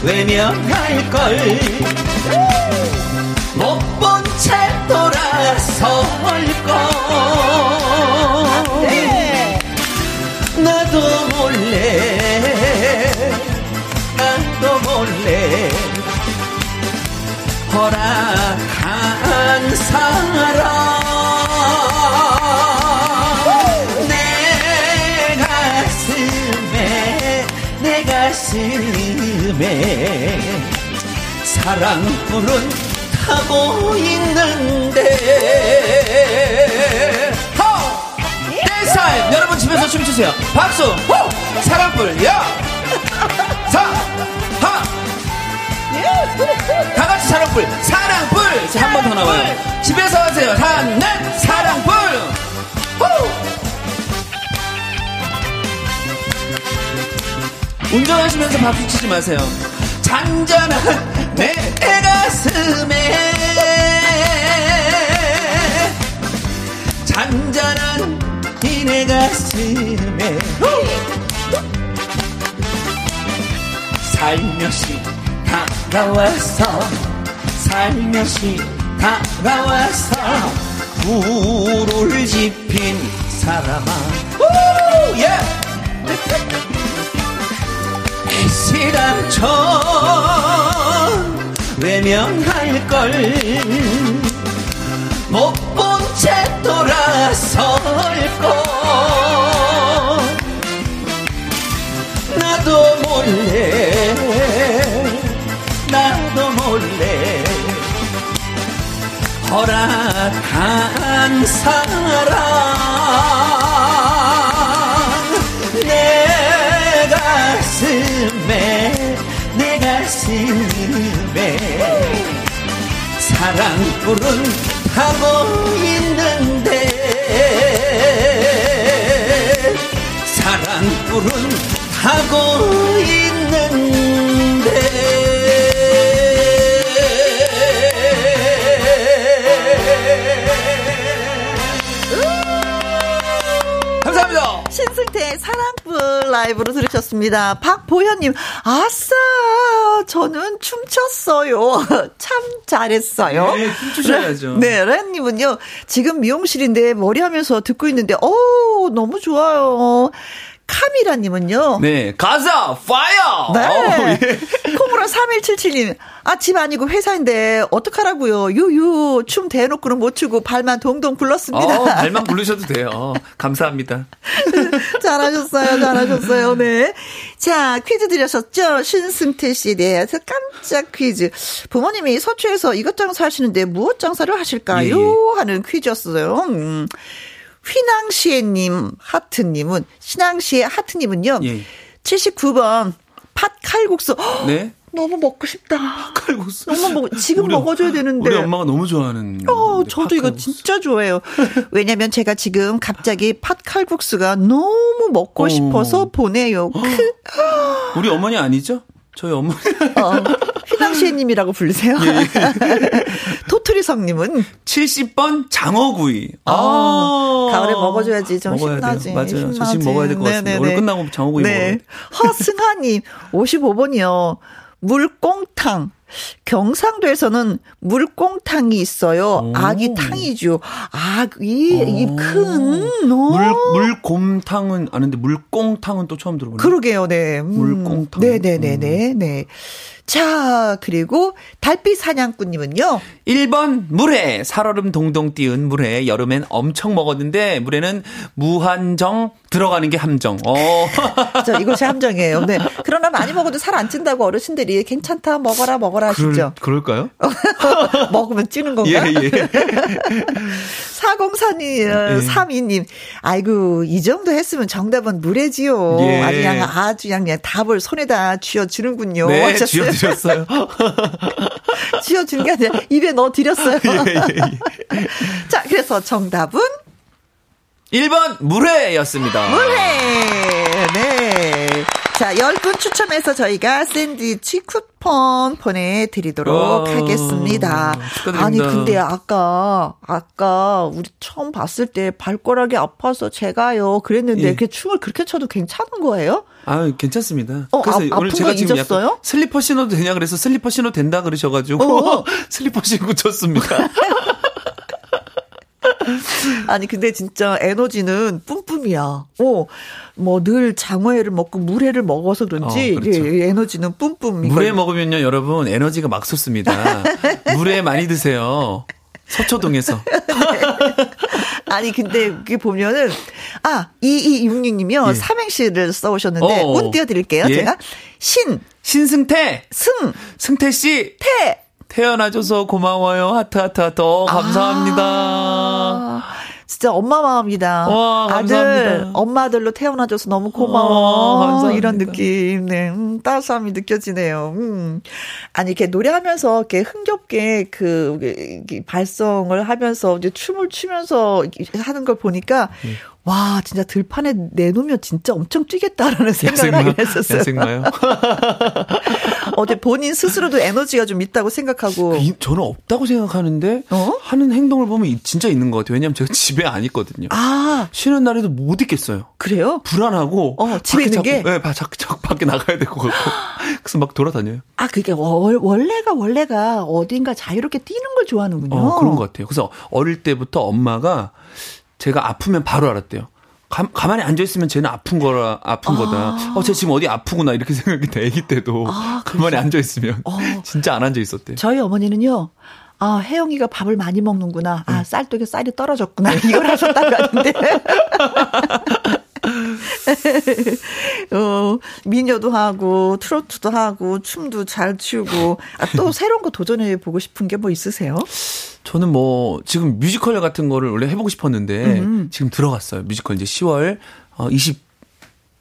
외면할걸 못 본 채 돌아설걸 나도 몰래 나도 몰래 허락한 사랑 내 가슴에 내 가슴에 사랑불은 타고 있는데 내 삶 여러분 집에서 춤추세요. 박수 호! 사랑불 야! 다 같이 사랑불, 사랑불! 한 번 더 나와요. 집에서 하세요. 한, 넷, 사랑불! 후! 운전하시면서 박수 치지 마세요. 잔잔한 내 가슴에 잔잔한 내 가슴에 살며시 다가왔어 살며시 다가왔어 불을 지핀 사람아 애쓰던 척 외면할걸 못 본 채 돌아설걸 나도 몰래 나도 몰래 허락한 사랑 내 가슴에 내 가슴에 사랑불은 타고 있는데 사랑불은 타고 있는데 신승태 사랑불 라이브로 들으셨습니다. 박보현님, 아싸 저는 춤췄어요. 참 잘했어요. 네, 춤추셔야죠. 네, 렌님은요 지금 미용실인데 머리하면서 듣고 있는데 오 너무 좋아요. 카미라님은요. 네, 가자 파이어. 네. 콩으로 삼일칠칠님. 아, 집 아니고 회사인데 어떡하라고요. 유유 춤 대놓고는 못 추고 발만 동동 굴렀습니다. 어, 발만 굴르셔도 돼요. 감사합니다. 잘하셨어요. 잘하셨어요. 네. 자, 퀴즈 드렸었죠. 신승태 씨에 대해서 깜짝 퀴즈. 부모님이 서초에서 이것 장사 하시는데 무엇 장사를 하실까요? 예. 하는 퀴즈였어요. 음. 휘낭시에님 하트님은 신앙시에 하트님은요 예. 칠십구 번 팥칼국수 네? 너무 먹고 싶다. 팥칼국수 너무 먹 지금 우리, 먹어줘야 되는데 우리 엄마가 너무 좋아하는. 어 저도 팥칼국수. 이거 진짜 좋아해요. 왜냐하면 제가 지금 갑자기 팥칼국수가 너무 먹고 오. 싶어서 보내요. 우리 어머니 아니죠? 저희 어머니. 어, 휘낭시에님이라고 부르세요. 예. 토트리성님은 칠십 번 장어구이. 아, 아~ 가을에 먹어줘야지 좀 신나지. 돼요. 맞아요. 신나지. 저 지금 먹어야 될 것 같습니다. 오늘 끝나고 장어구이 네. 먹어요. 허승하님 오십오 번이요. 물꽁탕. 경상도에서는 물꽁탕이 있어요. 아기 탕이죠. 아기 큰 물 물곰탕은 아는데 물꽁탕은 또 처음 들어보네요. 그러게요, 네. 음. 물꽁탕. 네, 네, 네, 네, 네. 자, 그리고 달빛 사냥꾼님은요. 일 번 물회. 살얼음 동동 띄운 물회. 여름엔 엄청 먹었는데 물회는 무한정 들어가는 게 함정. 어. 저 이것이 함정이에요. 네. 그러나 많이 먹어도 살 안 찐다고 어르신들이 괜찮다 먹어라 먹어라. 하시죠. 그럴, 그럴까요? 먹으면 찌는 건가? 예, 예. 사공삼이님, 아이고, 이 정도 했으면 정답은 물회지요. 예. 아주 그냥, 아주 그냥 답을 손에다 쥐어주는군요. 네, 하셨어요. 쥐어드렸어요. 쥐어준 게 아니라 입에 넣어드렸어요. 예, 예, 예. 자, 그래서 정답은? 일 번 물회였습니다. 물회! 네. 자, 열 분 추첨해서 저희가 샌드위치 쿠폰 보내드리도록 하겠습니다. 축하드립니다. 아니, 근데 아까, 아까 우리 처음 봤을 때 발가락이 아파서 제가요 그랬는데 예. 그 춤을 그렇게 춰도 괜찮은 거예요? 아, 괜찮습니다. 어, 그래서 아, 오늘 제가 지금 약간 슬리퍼 신어도 되냐 그래서 슬리퍼 신어도 된다 그러셔가지고 슬리퍼 신고 췄습니다. 아니 근데 진짜 에너지는 뿜뿜이야. 어, 뭐 늘 장어회를 먹고 물회를 먹어서 그런지 어, 그렇죠. 예, 에너지는 뿜뿜. 물회 이걸. 먹으면요 여러분 에너지가 막 솟습니다. 물회 많이 드세요. 서초동에서. 아니 근데 이게 보면은 아 이이육육님이요 예. 삼행시를 써오셨는데 운 띄워드릴게요. 예. 제가 신 신승태 승 승태씨 태 태어나줘서 고마워요. 하트 하트 하트. 어, 감사합니다. 아, 진짜 엄마 마음이다. 와, 감사합니다. 아들 엄마들로 태어나줘서 너무 고마워. 와, 감사합니다. 이런 느낌. 네, 음, 따스함이 느껴지네요. 음. 아니 이렇게 노래하면서 이렇게 흥겹게 그 이렇게 발성을 하면서 이제 춤을 추면서 하는 걸 보니까. 음. 와 진짜 들판에 내놓으면 진짜 엄청 찌겠다라는 생각을 하긴 했었어요. 야생마요? 어제 본인 스스로도 에너지가 좀 있다고 생각하고 그, 저는 없다고 생각하는데 어? 하는 행동을 보면 진짜 있는 것 같아요. 왜냐하면 제가 집에 안 있거든요. 아 쉬는 날에도 못 있겠어요. 그래요? 불안하고 어, 집에 있는 게? 네, 자꾸, 자꾸 밖에 나가야 될 것 같고 그래서 막 돌아다녀요. 아 그게 월, 원래가 원래가 어딘가 자유롭게 뛰는 걸 좋아하는군요. 어, 그런 것 같아요. 그래서 어릴 때부터 엄마가 제가 아프면 바로 알았대요. 가, 가만히 앉아있으면 쟤는 아픈 거라, 아픈 아. 거다. 어, 쟤 지금 어디 아프구나. 이렇게 생각이 돼, 애기 때도. 아, 가만히 앉아있으면. 어. 진짜 안 앉아있었대요. 저희 어머니는요, 아, 혜영이가 밥을 많이 먹는구나. 아, 쌀떡에 쌀이 떨어졌구나. 이걸 하셨다고 하는데. 어, 미녀도 하고 트로트도 하고 춤도 잘 추고 아, 또 새로운 거 도전해 보고 싶은 게 뭐 있으세요? 저는 뭐 지금 뮤지컬 같은 거를 원래 해보고 싶었는데 음. 지금 들어갔어요. 뮤지컬 이제 시월 어, 이십,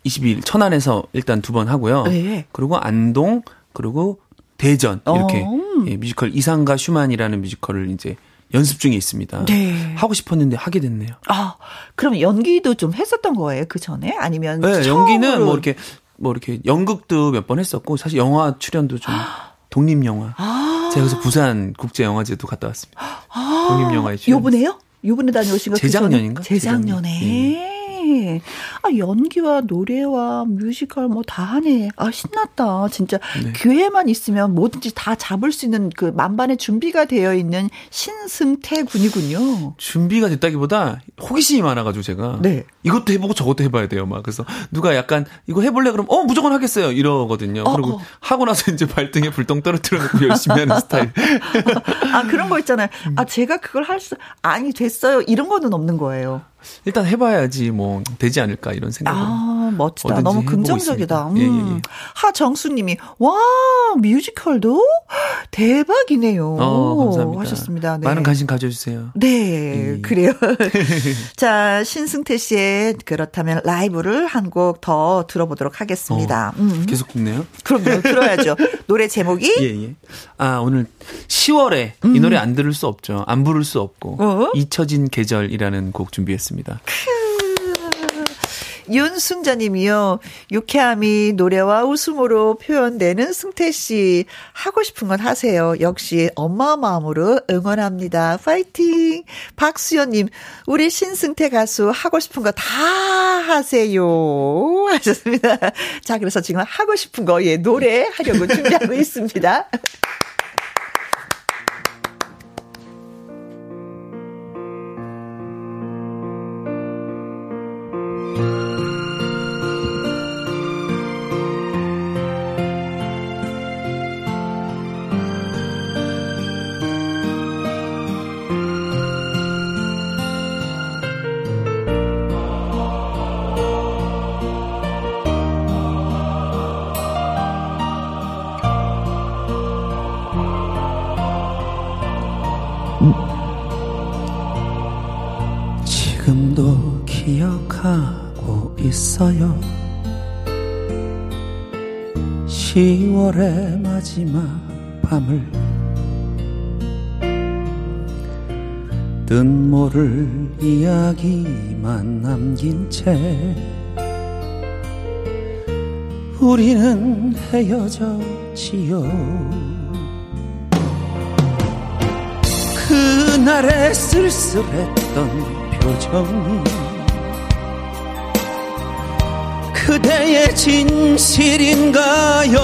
이십이 일 천안에서 일단 두 번 하고요. 네. 그리고 안동 그리고 대전 이렇게 어. 예, 뮤지컬 이상과 슈만이라는 뮤지컬을 이제 연습 중에 있습니다. 네. 하고 싶었는데 하게 됐네요. 아, 그럼 연기도 좀 했었던 거예요, 그 전에? 아니면 네, 처음으로? 연기는 뭐 이렇게 뭐 이렇게 연극도 몇 번 했었고 사실 영화 출연도 좀 독립 영화. 아. 제가 그래서 부산 국제 영화제도 갔다 왔습니다. 아. 독립 영화에 출연. 요번에요? 요번에 다녀오신 거 재작년인가? 재작년에. 네. 아, 연기와 노래와 뮤지컬 뭐 다 하네. 아, 신났다. 진짜 네. 기회만 있으면 뭐든지 다 잡을 수 있는 그 만반의 준비가 되어 있는 신승태 군이군요. 준비가 됐다기보다 호기심이 많아가지고 제가 네. 이것도 해보고 저것도 해봐야 돼요. 막 그래서 누가 약간 이거 해볼래? 그럼 어 무조건 하겠어요. 이러거든요. 어, 그리고 어. 하고 나서 이제 발등에 불똥 떨어뜨려놓고 열심히 하는 스타일. 아, 그런 거 있잖아요. 아, 제가 그걸 할 수 아니 됐어요. 이런 거는 없는 거예요. 일단 해봐야지 뭐 되지 않을까 이런 생각으로. 아, 멋지다. 너무 긍정적이다. 음. 예, 예, 예. 하정수님이 와 뮤지컬도 대박이네요. 어, 감사합니다. 하셨습니다. 네. 많은 관심 가져주세요. 네, 예. 그래요. 자, 신승태 씨의 그렇다면 라이브를 한 곡 더 들어보도록 하겠습니다. 어, 음. 계속 듣네요. 그럼요, 들어야죠. 노래 제목이 예, 예. 아 오늘 시월에 음. 이 노래 안 들을 수 없죠. 안 부를 수 없고 어? 잊혀진 계절이라는 곡 준비했습니다. 윤순자님이요. 유쾌함이 노래와 웃음으로 표현되는 승태 씨 하고 싶은 건 하세요. 역시 엄마 마음으로 응원합니다. 파이팅. 박수연님 우리 신승태 가수 하고 싶은 거 다 하세요 하셨습니다. 자 그래서 지금 하고 싶은 거 예, 노래 하려고 준비하고 있습니다. 지금도 기억하고 있어요. 시월의 마지막 밤을 뜻 모를 이야기만 남긴 채 우리는 헤어졌지요. 그날의 쓸쓸했던 표정이 그대의 진실인가요.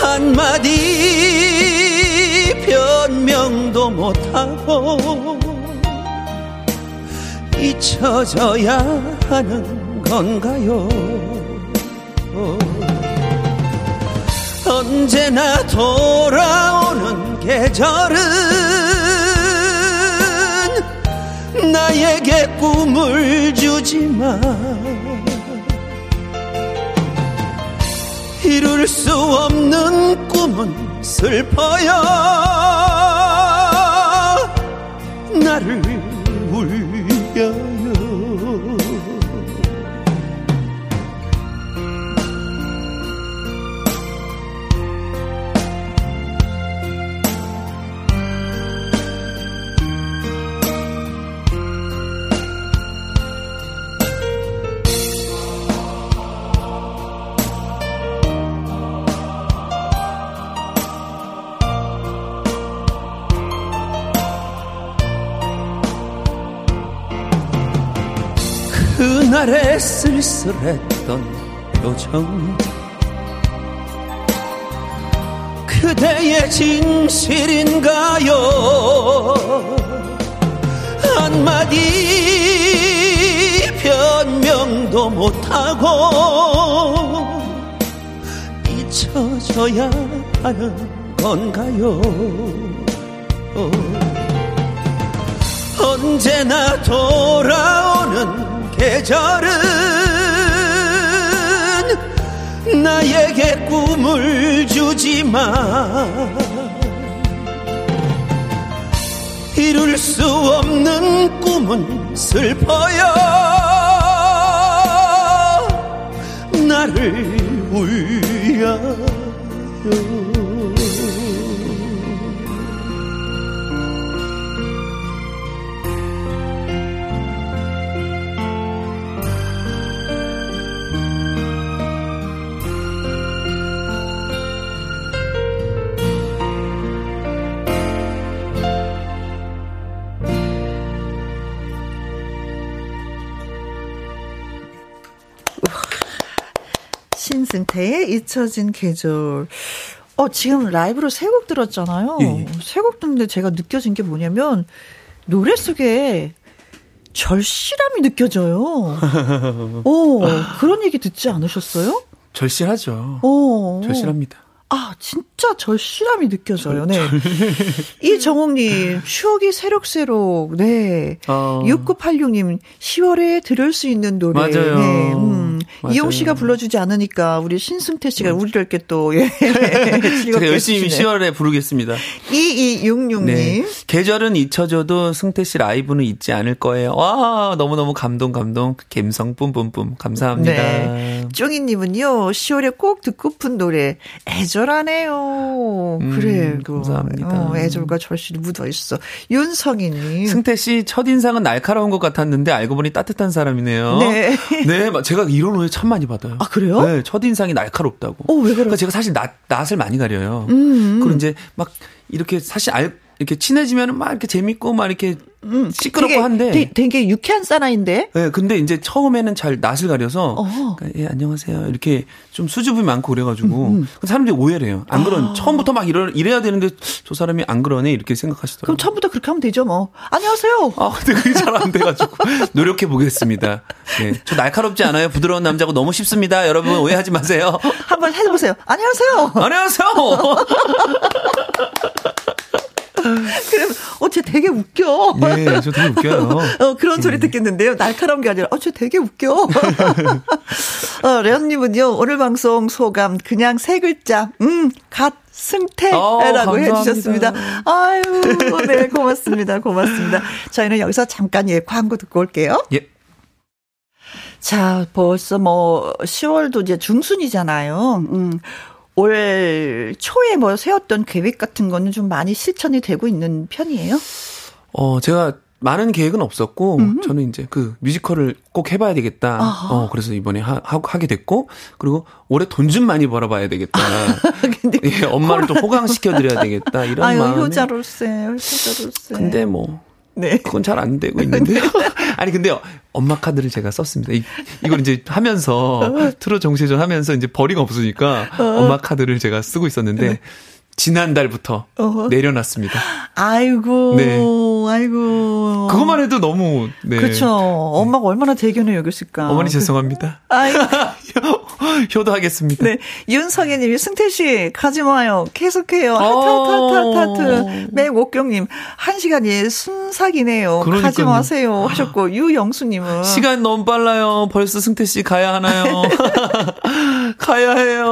한마디 변명도 못하고 잊혀져야 하는 건가요. 언제나 돌아오는 계절은 나에게 꿈을 주지만 이룰 수 없는 꿈은 슬퍼요. 나를 울려. 그날의 쓸쓸했던 표정 그대의 진실인가요. 한마디 변명도 못하고 잊혀져야 하는 건가요. 언제나 돌아오는 계절은 나에게 꿈을 주지만 이룰 수 없는 꿈은 슬퍼요. 나를 울려요. 신승태의 잊혀진 계절. 어, 지금 라이브로 세 곡 들었잖아요. 예. 세 곡 듣는데 제가 느껴진 게 뭐냐면 노래 속에 절실함이 느껴져요. 오, 그런 얘기 듣지 않으셨어요? 절실하죠. 오, 절실합니다. 아, 진짜 절실함이 느껴져요. 네. 이정옥님, 추억이 새록새록. 네. 어. 육구팔육 님, 시월에 들을 수 있는 노래. 맞아요. 네. 음. 맞아요. 이용 씨가 불러주지 않으니까 우리 신승태 씨가 음. 우리를 이렇게 또 예. 제가 열심히 해주시네. 시월에 부르겠습니다. 이이육육 님, 네. 계절은 잊혀져도 승태 씨 라이브는 잊지 않을 거예요. 와, 너무너무 감동 감동. 감성 뿜뿜뿜. 감사합니다. 네. 쫑이님은요, 시월에 꼭 듣고픈 노래 애절. 하네요. 음, 그래, 감사합니다. 어, 애절과 절실이 묻어있어. 윤성희님. 승태씨 첫인상은 날카로운 것 같았는데 알고 보니 따뜻한 사람이네요. 네. 네, 제가 이런 오해 참 많이 받아요. 아, 그래요? 네, 첫인상이 날카롭다고. 어, 왜 그래요? 그러니까 제가 사실 낯, 낯을 많이 가려요. 음. 그리고 이제 막 이렇게 사실 알, 이렇게 친해지면 막 이렇게 재밌고 막 이렇게 음, 시끄럽고 되게, 한데 되게, 되게 유쾌한 사나인데. 네, 근데 이제 처음에는 잘 낯을 가려서 그러니까, 예, 안녕하세요 이렇게 좀 수줍음이 많고 그래가지고 음, 음. 사람들이 오해를 해요. 안 그런 아. 처음부터 막 이러, 이래야 되는데 저 사람이 안 그러네 이렇게 생각하시더라고요. 그럼 처음부터 그렇게 하면 되죠 뭐. 안녕하세요. 아, 근데 그게 잘 안 돼가지고 노력해 보겠습니다. 네, 저 날카롭지 않아요. 부드러운 남자고 너무 쉽습니다. 여러분 오해하지 마세요. 한번 해보세요. 안녕하세요. 안녕하세요. 그럼 어, 쟤 되게 웃겨. 네, 저 되게 웃겨요. 어, 그런 소리 듣겠는데요. 날카로운 게 아니라 어, 쟤 되게 웃겨. 어, 레온님은요, 오늘 방송 소감 그냥 세 글자. 음, 갓. 승태라고 해주셨습니다. 아유, 네, 고맙습니다, 고맙습니다. 저희는 여기서 잠깐 예 광고 듣고 올게요. 예. 자, 벌써 뭐 시월도 이제 중순이잖아요. 음. 올 초에 뭐 세웠던 계획 같은 거는 좀 많이 실천이 되고 있는 편이에요? 어, 제가 많은 계획은 없었고, 음흠. 저는 이제 그 뮤지컬을 꼭 해봐야 되겠다. 아하. 어, 그래서 이번에 하, 하, 하게 됐고, 그리고 올해 돈 좀 많이 벌어봐야 되겠다. 근데 예, 엄마를 또 호강시켜드려야 되겠다. 이런 마음. 아유, 마음에. 효자로세, 효자로세. 근데 뭐. 네. 그건 잘 안 되고 있는데요. 아니, 근데요, 엄마 카드를 제가 썼습니다. 이, 이걸 이제 하면서, 트롯 정세전 하면서 이제 벌이가 없으니까, 어. 엄마 카드를 제가 쓰고 있었는데, 지난달부터 어허. 내려놨습니다. 아이고, 네. 아이고. 그것만 해도 너무, 네. 그렇죠. 엄마가 얼마나 대견해 여겼을까. 어머니 죄송합니다. 아이고. 효도하겠습니다. 네. 윤성애님이 승태씨, 가지 마요. 계속해요. 하트, 하트, 하트, 하트. 맥옥경님, 한 시간이 순삭이네요. 그러니까요. 가지 마세요. 하셨고, 유영수님은. 시간 너무 빨라요. 벌써 승태씨 가야 하나요? 가야 해요.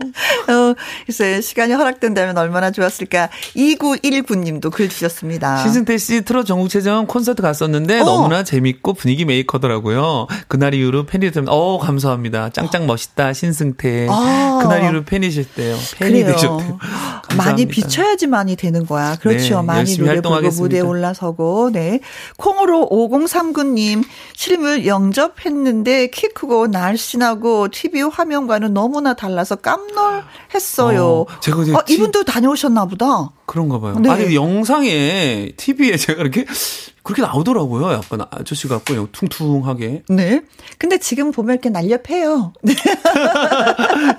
어, 글쎄, 시간이 허락된다면 얼마나 좋았을까. 이구일구 님도 글 주셨습니다. 신승태씨 트롯 전국체전 콘서트 갔었는데 어. 너무나 재밌고 분위기 메이커더라고요. 그날 이후로 팬이 되면, 어, 감사합니다. 짱짱 멋있다. 신승태. 아. 그날 이후로 팬이셨대요. 팬이 되셨대요. 많이 비춰야지 많이 되는 거야. 그렇죠. 네, 많이 노래 부르고 무대에 올라서고. 네. 콩으로 오공삼구 님. 실물 영접했는데 키 크고 날씬하고 티비 화면과는 너무나 달라서 깜놀했어요. 어, 제가 이제 어, 이분도 다녀오셨나 보다. 그런가 봐요. 네. 아니 영상에 티비에 제가 이렇게 그렇게 나오더라고요. 약간 아저씨 같고 퉁퉁하게. 네. 근데 지금 보면 이렇게 날렵해요.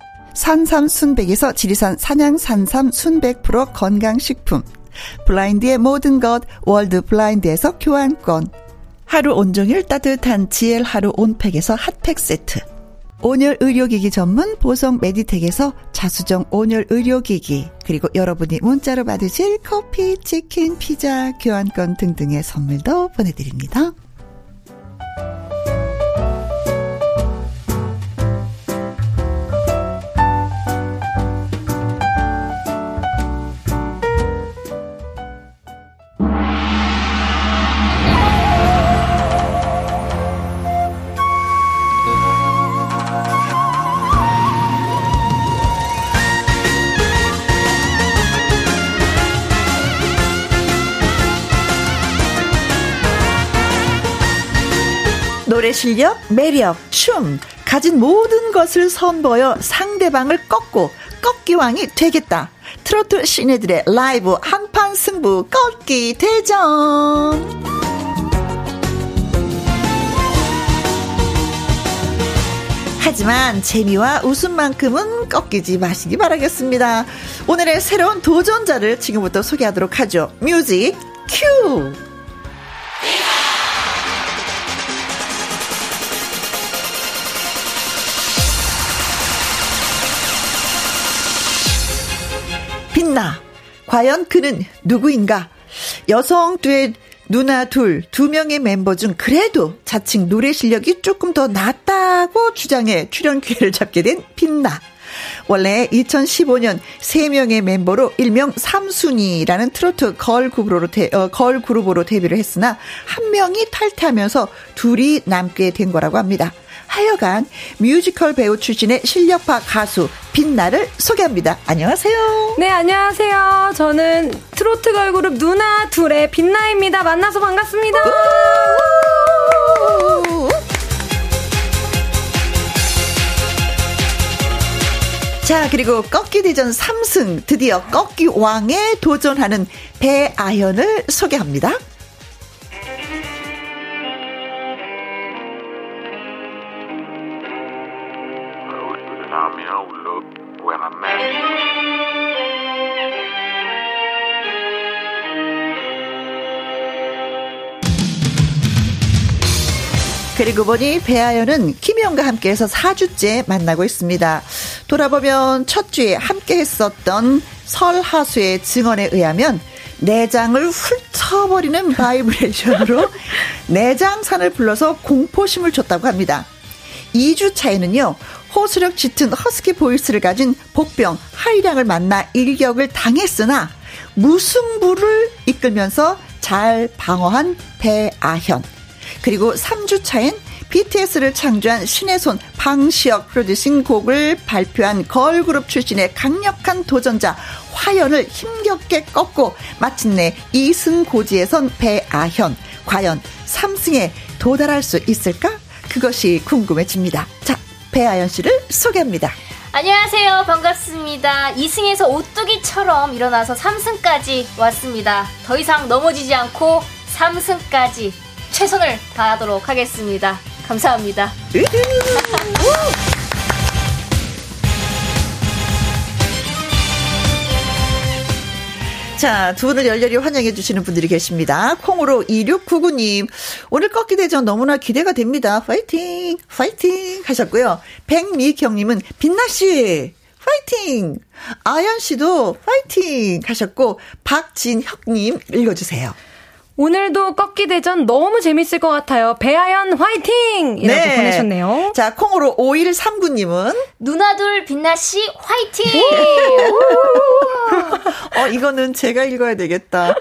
산삼 순백에서 지리산 산양 산삼 순백 프로 건강식품, 블라인드의 모든 것 월드 블라인드에서 교환권, 하루 온종일 따뜻한 지엘 하루 온팩에서 핫팩 세트, 온열 의료기기 전문 보성 메디텍에서 자수정 온열 의료기기, 그리고 여러분이 문자로 받으실 커피, 치킨, 피자, 교환권 등등의 선물도 보내드립니다. 노래 실력, 매력, 춤 가진 모든 것을 선보여 상대방을 꺾고 꺾기왕이 되겠다. 트로트 신예들의 라이브 한판 승부 꺾기 대전. 하지만 재미와 웃음만큼은 꺾이지 마시기 바라겠습니다. 오늘의 새로운 도전자를 지금부터 소개하도록 하죠. 뮤직 큐. 빛나. 과연 그는 누구인가? 여성 듀엣 누나 둘, 두 명의 멤버 중 그래도 자칭 노래 실력이 조금 더 낫다고 주장해 출연 기회를 잡게 된 빛나. 원래 이천십오 년 세 명의 멤버로 일명 삼순이라는 트로트 걸 그룹으로, 데, 어, 걸 그룹으로 데뷔를 했으나 한 명이 탈퇴하면서 둘이 남게 된 거라고 합니다. 하여간 뮤지컬 배우 출신의 실력파 가수 빛나를 소개합니다. 안녕하세요. 네, 안녕하세요. 저는 트로트 걸그룹 누나 둘의 빛나입니다. 만나서 반갑습니다. 자, 그리고 꺾기 대전 삼 승, 드디어 꺾기 왕에 도전하는 배아연을 소개합니다. 그리고 보니 배아연은 김희영과 함께해서 사 주째 만나고 있습니다. 돌아보면 첫 주에 함께했었던 설하수의 증언에 의하면 내장을 훑어버리는 바이브레이션으로 내장산을 불러서 공포심을 줬다고 합니다. 이 주 차에는요, 호소력 짙은 허스키 보이스를 가진 복병 하이량을 만나 일격을 당했으나 무승부를 이끌면서 잘 방어한 배아현. 그리고 삼 주 차엔 비티에스를 창조한 신의 손 방시혁 프로듀싱 곡을 발표한 걸그룹 출신의 강력한 도전자 화연을 힘겹게 꺾고 마침내 이 승 고지에 선 배아현. 과연 삼 승에 도달할 수 있을까? 그것이 궁금해집니다. 자, 배아연 씨를 소개합니다. 안녕하세요. 반갑습니다. 이 승에서 오뚜기처럼 일어나서 삼 승까지 왔습니다. 더 이상 넘어지지 않고 삼 승까지 최선을 다하도록 하겠습니다. 감사합니다. 자, 두 분을 열렬히 환영해 주시는 분들이 계십니다. 콩으로 이육구구 님, 오늘 꺾기 대전 너무나 기대가 됩니다. 파이팅 파이팅 하셨고요. 백미경님은 빛나씨 파이팅, 아연씨도 파이팅 하셨고, 박진혁님 읽어주세요. 오늘도 꺾기 대전 너무 재밌을 것 같아요. 배아연 화이팅! 이라고 네. 보내셨네요. 자, 콩으로 오일삼구 님은 누나둘 빛나씨 화이팅! 어, 이거는 제가 읽어야 되겠다.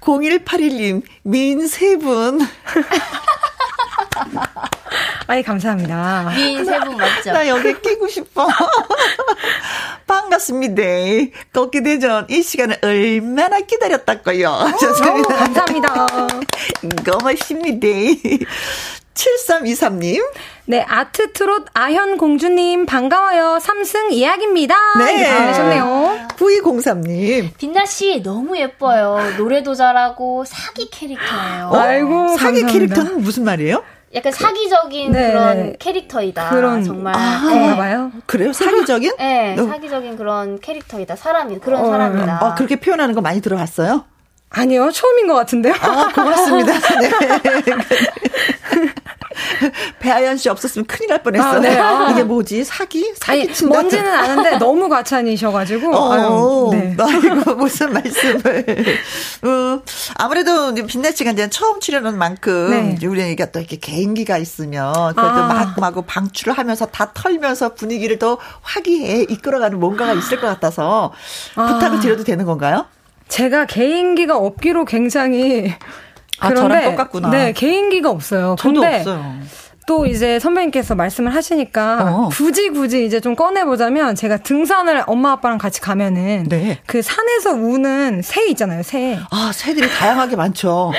공일팔일 님 민 세 분. 아이, 감사합니다. 미인 세 분 맞죠? 나 여기 끼고 싶어. 반갑습니다. 꺾기 대전 이 시간을 얼마나 기다렸다고요. 죄송합니다. 감사합니다. 고맙습니다. 칠삼이삼 님. 네, 아트 트롯 아현 공주님 반가워요. 삼 승 이야기입니다. 네, 보내셨네요. 구이공삼 님. 빛나씨 너무 예뻐요. 노래도 잘하고 사기 캐릭터예요. 어? 아이고, 사기 감사합니다. 캐릭터는 무슨 말이에요? 약간 사기적인 네. 그런 캐릭터이다. 그런 정말. 아, 네. 봐요. 그래요? 사기적인? 네, 사기적인 그런 캐릭터이다. 사람이 그런 어, 사람이다. 어, 그렇게 표현하는 거 많이 들어봤어요? 아니요, 처음인 것 같은데요. 아, 고맙습니다. 네. 배아연 씨 없었으면 큰일 날 뻔했어요. 아, 네. 아. 이게 뭐지? 사기? 사기 아니, 뭔지는 아는데 너무 과찬이셔가지고. 어, 아유, 네. 아이고, 무슨 말씀을. 음, 아무래도 빛나 씨가 이제 처음 출연한 만큼 네. 우리가 또 이렇게 개인기가 있으면 그것도 막, 막 방출을 하면서 다 털면서 분위기를 더 화기애애 이끌어가는 뭔가가 있을 것 같아서 아. 부탁을 드려도 되는 건가요? 제가 개인기가 없기로 굉장히 아, 그런데 저랑 똑같구나. 네, 개인기가 없어요. 저도 없어요. 또 이제 선배님께서 말씀을 하시니까 어. 굳이 굳이 이제 좀 꺼내보자면 제가 등산을 엄마 아빠랑 같이 가면은 네. 그 산에서 우는 새 있잖아요. 새. 아, 새들이 다양하게 많죠.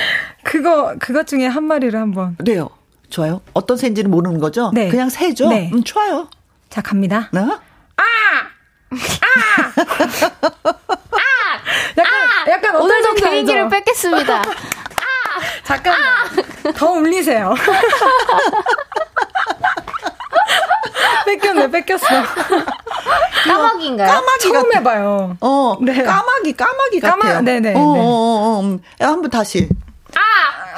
그거 그것 중에 한 마리를 한번. 네요. 좋아요. 어떤 새인지는 모르는 거죠? 네. 그냥 새죠? 네. 음, 좋아요. 자, 갑니다. 네? 아! 아! 아! 약간, 아! 약간 오늘도 개인기를 뺏겠습니다. 아! 잠깐만. 아! 더 울리세요. 뺏겼네, 뺏겼어. 까마귀인가요? 까마귀 처음 같아. 해봐요. 어, 네. 까마귀, 까마귀 까마, 같아요. 네네. 어, 네. 어, 어, 어. 한번 다시. 아!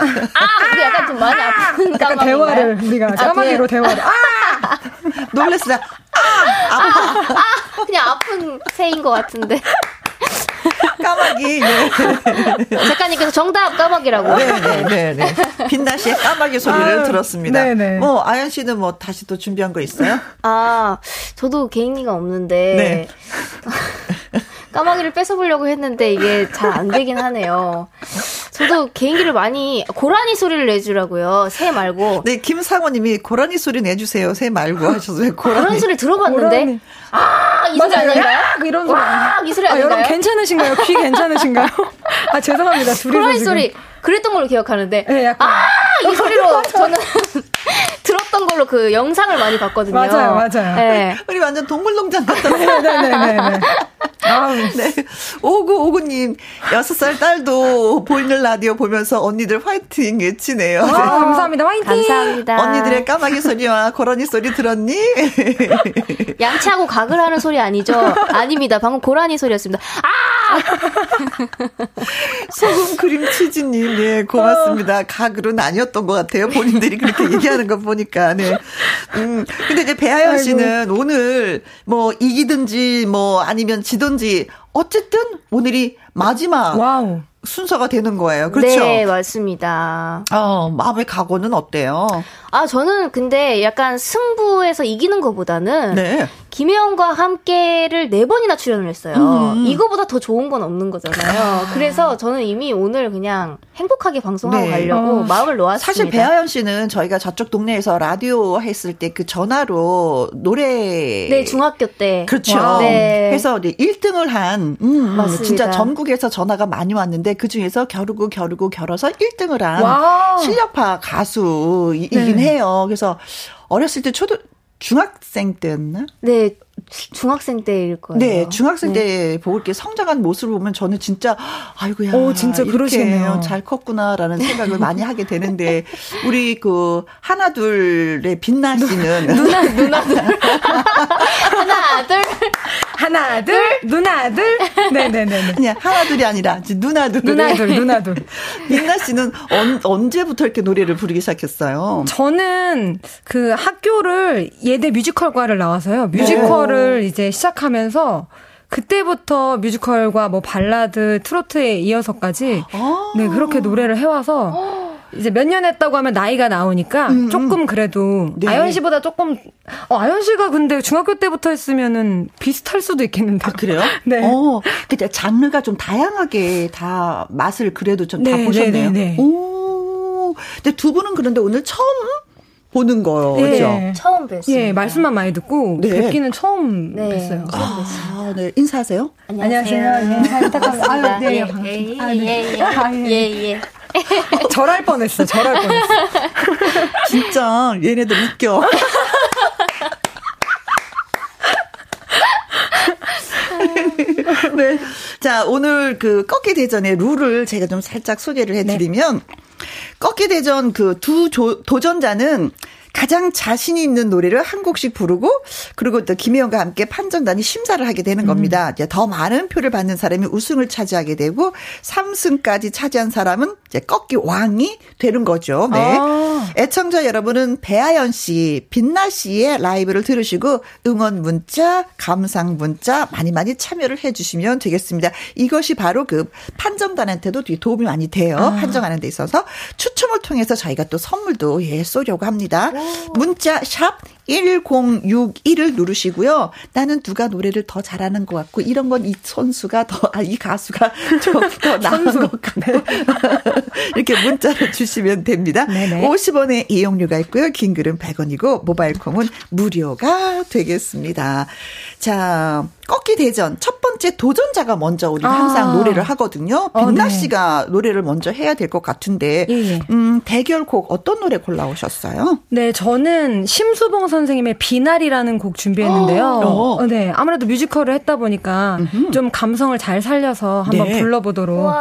아! 근데 아! 약간 좀 많이 아! 아픈 까마귀. 약간 대화를, 우리가 아, 까마귀로 대화를. 아! 놀랬어요. 아! 아파. 아, 아! 그냥 아픈 새인 것 같은데. 까마귀. 네. 작가님께서 정답 까마귀라고. 네네네. 빛나 씨의 까마귀 소리를 아, 들었습니다. 네네. 뭐 아연 씨는 뭐 다시 또 준비한 거 있어요? 아, 저도 개인기가 없는데 네. 까마귀를 뺏어보려고 했는데 이게 잘 안 되긴 하네요. 저도 개인기를 많이 고라니 소리를 내주라고요. 새 말고. 네, 김상호님이 고라니 소리 내주세요. 새 말고 하셨어요. 고라니. 고라니 소리 들어봤는데. 아, 이 소리 아닌가요? 이런 소리. 아, 이 소리 아닌가요? 아, 여러분 괜찮으신가요? 귀 괜찮으신가요? 아, 죄송합니다. 둘이서 고라니 지금. 소리. 그랬던 걸로 기억하는데. 네, 약간. 아, 이 소리로 저는 들었던 걸로 그 영상을 많이 봤거든요. 맞아요, 맞아요. 네. 우리 완전 동물농장 같던데. 네네네. 아, 네. 오구오구님, 여섯 살 딸도 보이는 라디오 보면서 언니들 화이팅 외치네요. 아, 네. 감사합니다. 화이팅! 감사합니다. 언니들의 까마귀 소리와 고라니 소리 들었니? 양치하고 가글 하는 소리 아니죠? 아닙니다. 방금 고라니 소리였습니다. 아! 소금 그림치즈님, 네, 고맙습니다. 가글은 아니었던 것 같아요. 본인들이 그렇게 얘기하는 거 보니까, 네. 음, 근데 이제 배아연 씨는 아이고. 오늘 뭐 이기든지 뭐 아니면 지도 어쨌든 오늘이 마지막 와우. 순서가 되는 거예요. 그렇죠? 네, 맞습니다. 어, 마음의 각오는 어때요? 아, 저는 근데 약간 승부에서 이기는 것보다는 네. 김혜원과 함께를 네 번이나 출연을 했어요. 음. 이거보다 더 좋은 건 없는 거잖아요. 그래서 저는 이미 오늘 그냥 행복하게 방송하고 네. 가려고 어. 마음을 놓았습니다. 사실 배아연 씨는 저희가 저쪽 동네에서 라디오 했을 때 그 전화로 노래. 네, 중학교 때. 그렇죠. 네. 그래서 일 등을 한 음, 맞습니다. 진짜 전국에서 전화가 많이 왔는데 그 중에서 겨루고 겨루고 겨뤄서 일 등을 한 와우. 실력파 가수이긴 네. 해요. 그래서 어렸을 때 초등 중학생 때였나? 네, 중학생 때일 거예요. 네, 중학생 네. 때 보고 이렇게 성장한 모습을 보면 저는 진짜 아이고야, 오, 진짜 그러시네요. 잘 컸구나라는 생각을 많이 하게 되는데 우리 그 하나 둘의 빛나 씨는 누나 누나 둘 하나 둘 하나 둘 누나 둘 네네네 그냥 하나 둘이 아니라 누나 둘 누나 둘 누나 둘 빛나 씨는 언, 언제부터 이렇게 노래를 부르기 시작했어요? 저는 그 학교를 예대 뮤지컬과를 나와서요. 뮤지컬을 오. 이제 시작하면서 그때부터 뮤지컬과 뭐 발라드, 트로트에 이어서까지 오. 네 그렇게 노래를 해와서 이제 몇 년 했다고 하면 나이가 나오니까 음, 조금 그래도 네. 아연 씨보다 조금 어, 아연 씨가 근데 중학교 때부터 했으면은 비슷할 수도 있겠는데. 아, 그래요? 네. 어, 근데 장르가 좀 다양하게 다 맛을 그래도 좀 다 네, 보셨네요. 네, 네, 네. 오, 근데 두 분은 그런데 오늘 처음. 보는 거요, 네. 그렇죠? 처음 뵀어요. 예, 말씀만 많이 듣고 네. 뵙기는 처음 네. 뵀어요. 아, 아, 네. 인사하세요. 안녕하세요. 안녕하세요. 네, 예, 예, 예, 예, 예. 절할 뻔했어, 절할 뻔했어. 진짜 얘네들 웃겨. 네, 자 오늘 그 꺾기 대전의 룰을 제가 좀 살짝 소개를 해드리면. 네. 꺾기 대전 그 두 도전자는 가장 자신이 있는 노래를 한 곡씩 부르고 그리고 또 김혜영과 함께 판정단이 심사를 하게 되는 겁니다. 음. 이제 더 많은 표를 받는 사람이 우승을 차지하게 되고 삼 승까지 차지한 사람은 이제 꺾기 왕이 되는 거죠. 네. 아. 애청자 여러분은 배아연 씨, 빛나 씨의 라이브를 들으시고 응원 문자, 감상 문자 많이 많이 참여를 해 주시면 되겠습니다. 이것이 바로 그 판정단한테도 도움이 많이 돼요. 아. 판정하는 데 있어서 추첨을 통해서 저희가 또 선물도 예 쏘려고 합니다. 문자 샵 천육십일을 누르시고요. 나는 누가 노래를 더 잘하는 것 같고 이런 건 이 선수가 더, 아, 이 가수가 좀 더 나은 것 같고 이렇게 문자를 주시면 됩니다. 네네. 오십 원의 이용료가 있고요. 긴 글은 백 원이고 모바일콩은 무료가 되겠습니다. 자, 꺾기 대전 첫 번째 도전자가 먼저 우리가 아. 항상 노래를 하거든요. 빛나 어, 네. 씨가 노래를 먼저 해야 될 것 같은데 예. 음, 대결곡 어떤 노래 골라오셨어요? 네, 저는 심수봉 선생님의 비날이라는 곡 준비했는데요. 어, 어. 네, 아무래도 뮤지컬을 했다 보니까 음흠. 좀 감성을 잘 살려서 한번 네. 불러보도록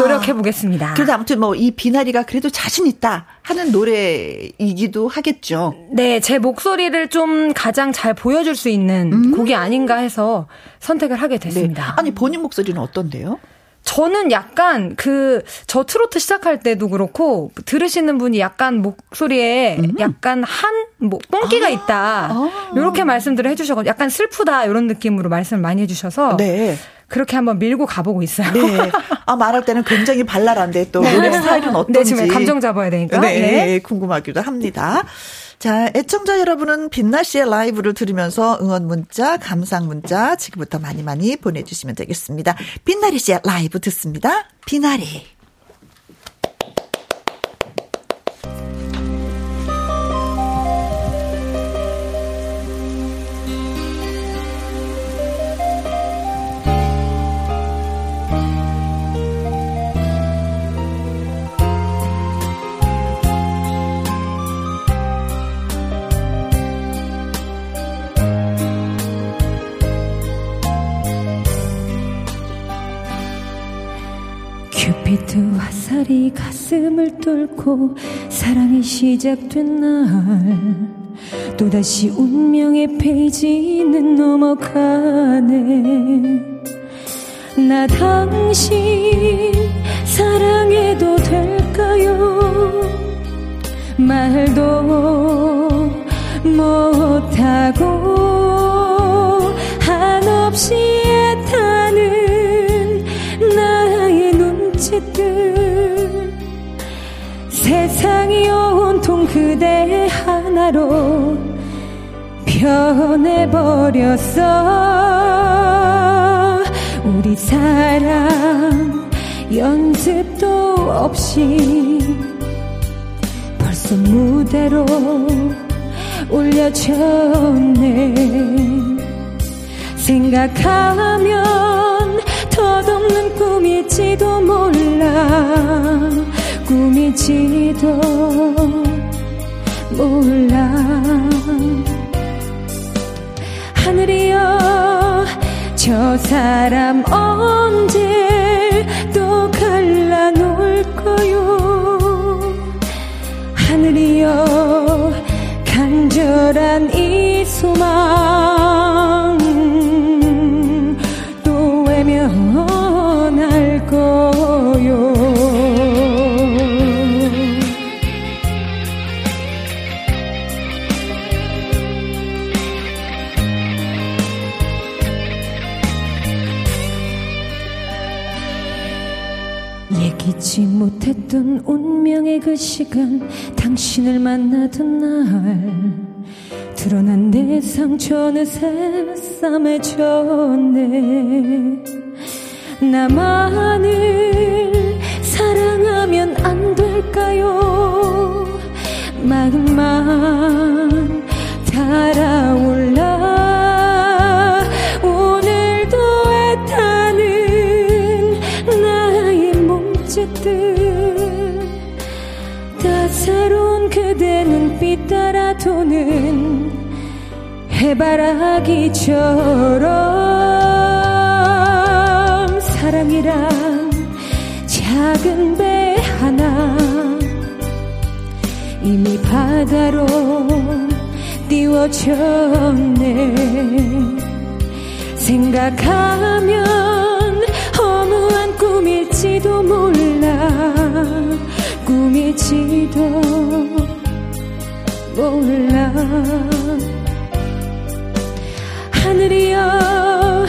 노력해보겠습니다. 그래도 아무튼 뭐 이 비나리가 그래도 자신 있다 하는 노래이기도 하겠죠. 네, 제 목소리를 좀 가장 잘 보여줄 수 있는 음. 곡이 아닌가 해서 선택을 하게 됐습니다. 네. 아니, 본인 목소리는 어떤데요? 저는 약간 그 저 트로트 시작할 때도 그렇고 들으시는 분이 약간 목소리에 음. 약간 한 뭐 뽕기가 아. 있다 아. 이렇게 말씀들을 해주셔서 약간 슬프다 이런 느낌으로 말씀을 많이 해주셔서 네. 그렇게 한번 밀고 가보고 있어요. 네. 아, 말할 때는 굉장히 발랄한데 또 네. 노래 스타일은 어떤지. 네, 지금 감정 잡아야 되니까. 네. 네. 궁금하기도 합니다. 자, 애청자 여러분은 빛나 씨의 라이브를 들으면서 응원 문자, 감상 문자 지금부터 많이 많이 보내주시면 되겠습니다. 빛나리 씨의 라이브 듣습니다. 빛나리. 큐피드 화살이 가슴을 뚫고 사랑이 시작된 날 또다시 운명의 페이지는 넘어가네. 나 당신 사랑해도 될까요? 말도 못하고 한없이 애타는 세상이 온통 그대 하나로 변해버렸어. 우리 사랑 연습도 없이 벌써 무대로 올려졌네. 생각하면 덧없는 꿈일지도 몰라. 꿈일지도 몰라. 하늘이여 저 사람 언제 또 갈라놓을까요? 하늘이여 간절한 이 소망 할 거요. 얘기치 못했던 운명의 그 시간 당신을 만나던 날 드러난 내 상처는 새삼해졌네. 나만을 사랑하면 안 될까요? 마음만 달아올라. 오늘도 애타는 나의 몸짓들 다채로운 그대 눈빛 따라 도는 해바라기처럼 사랑이란 작은 배 하나 이미 바다로 띄워졌네. 생각하면 허무한 꿈일지도 몰라. 꿈일지도 몰라. 하늘이여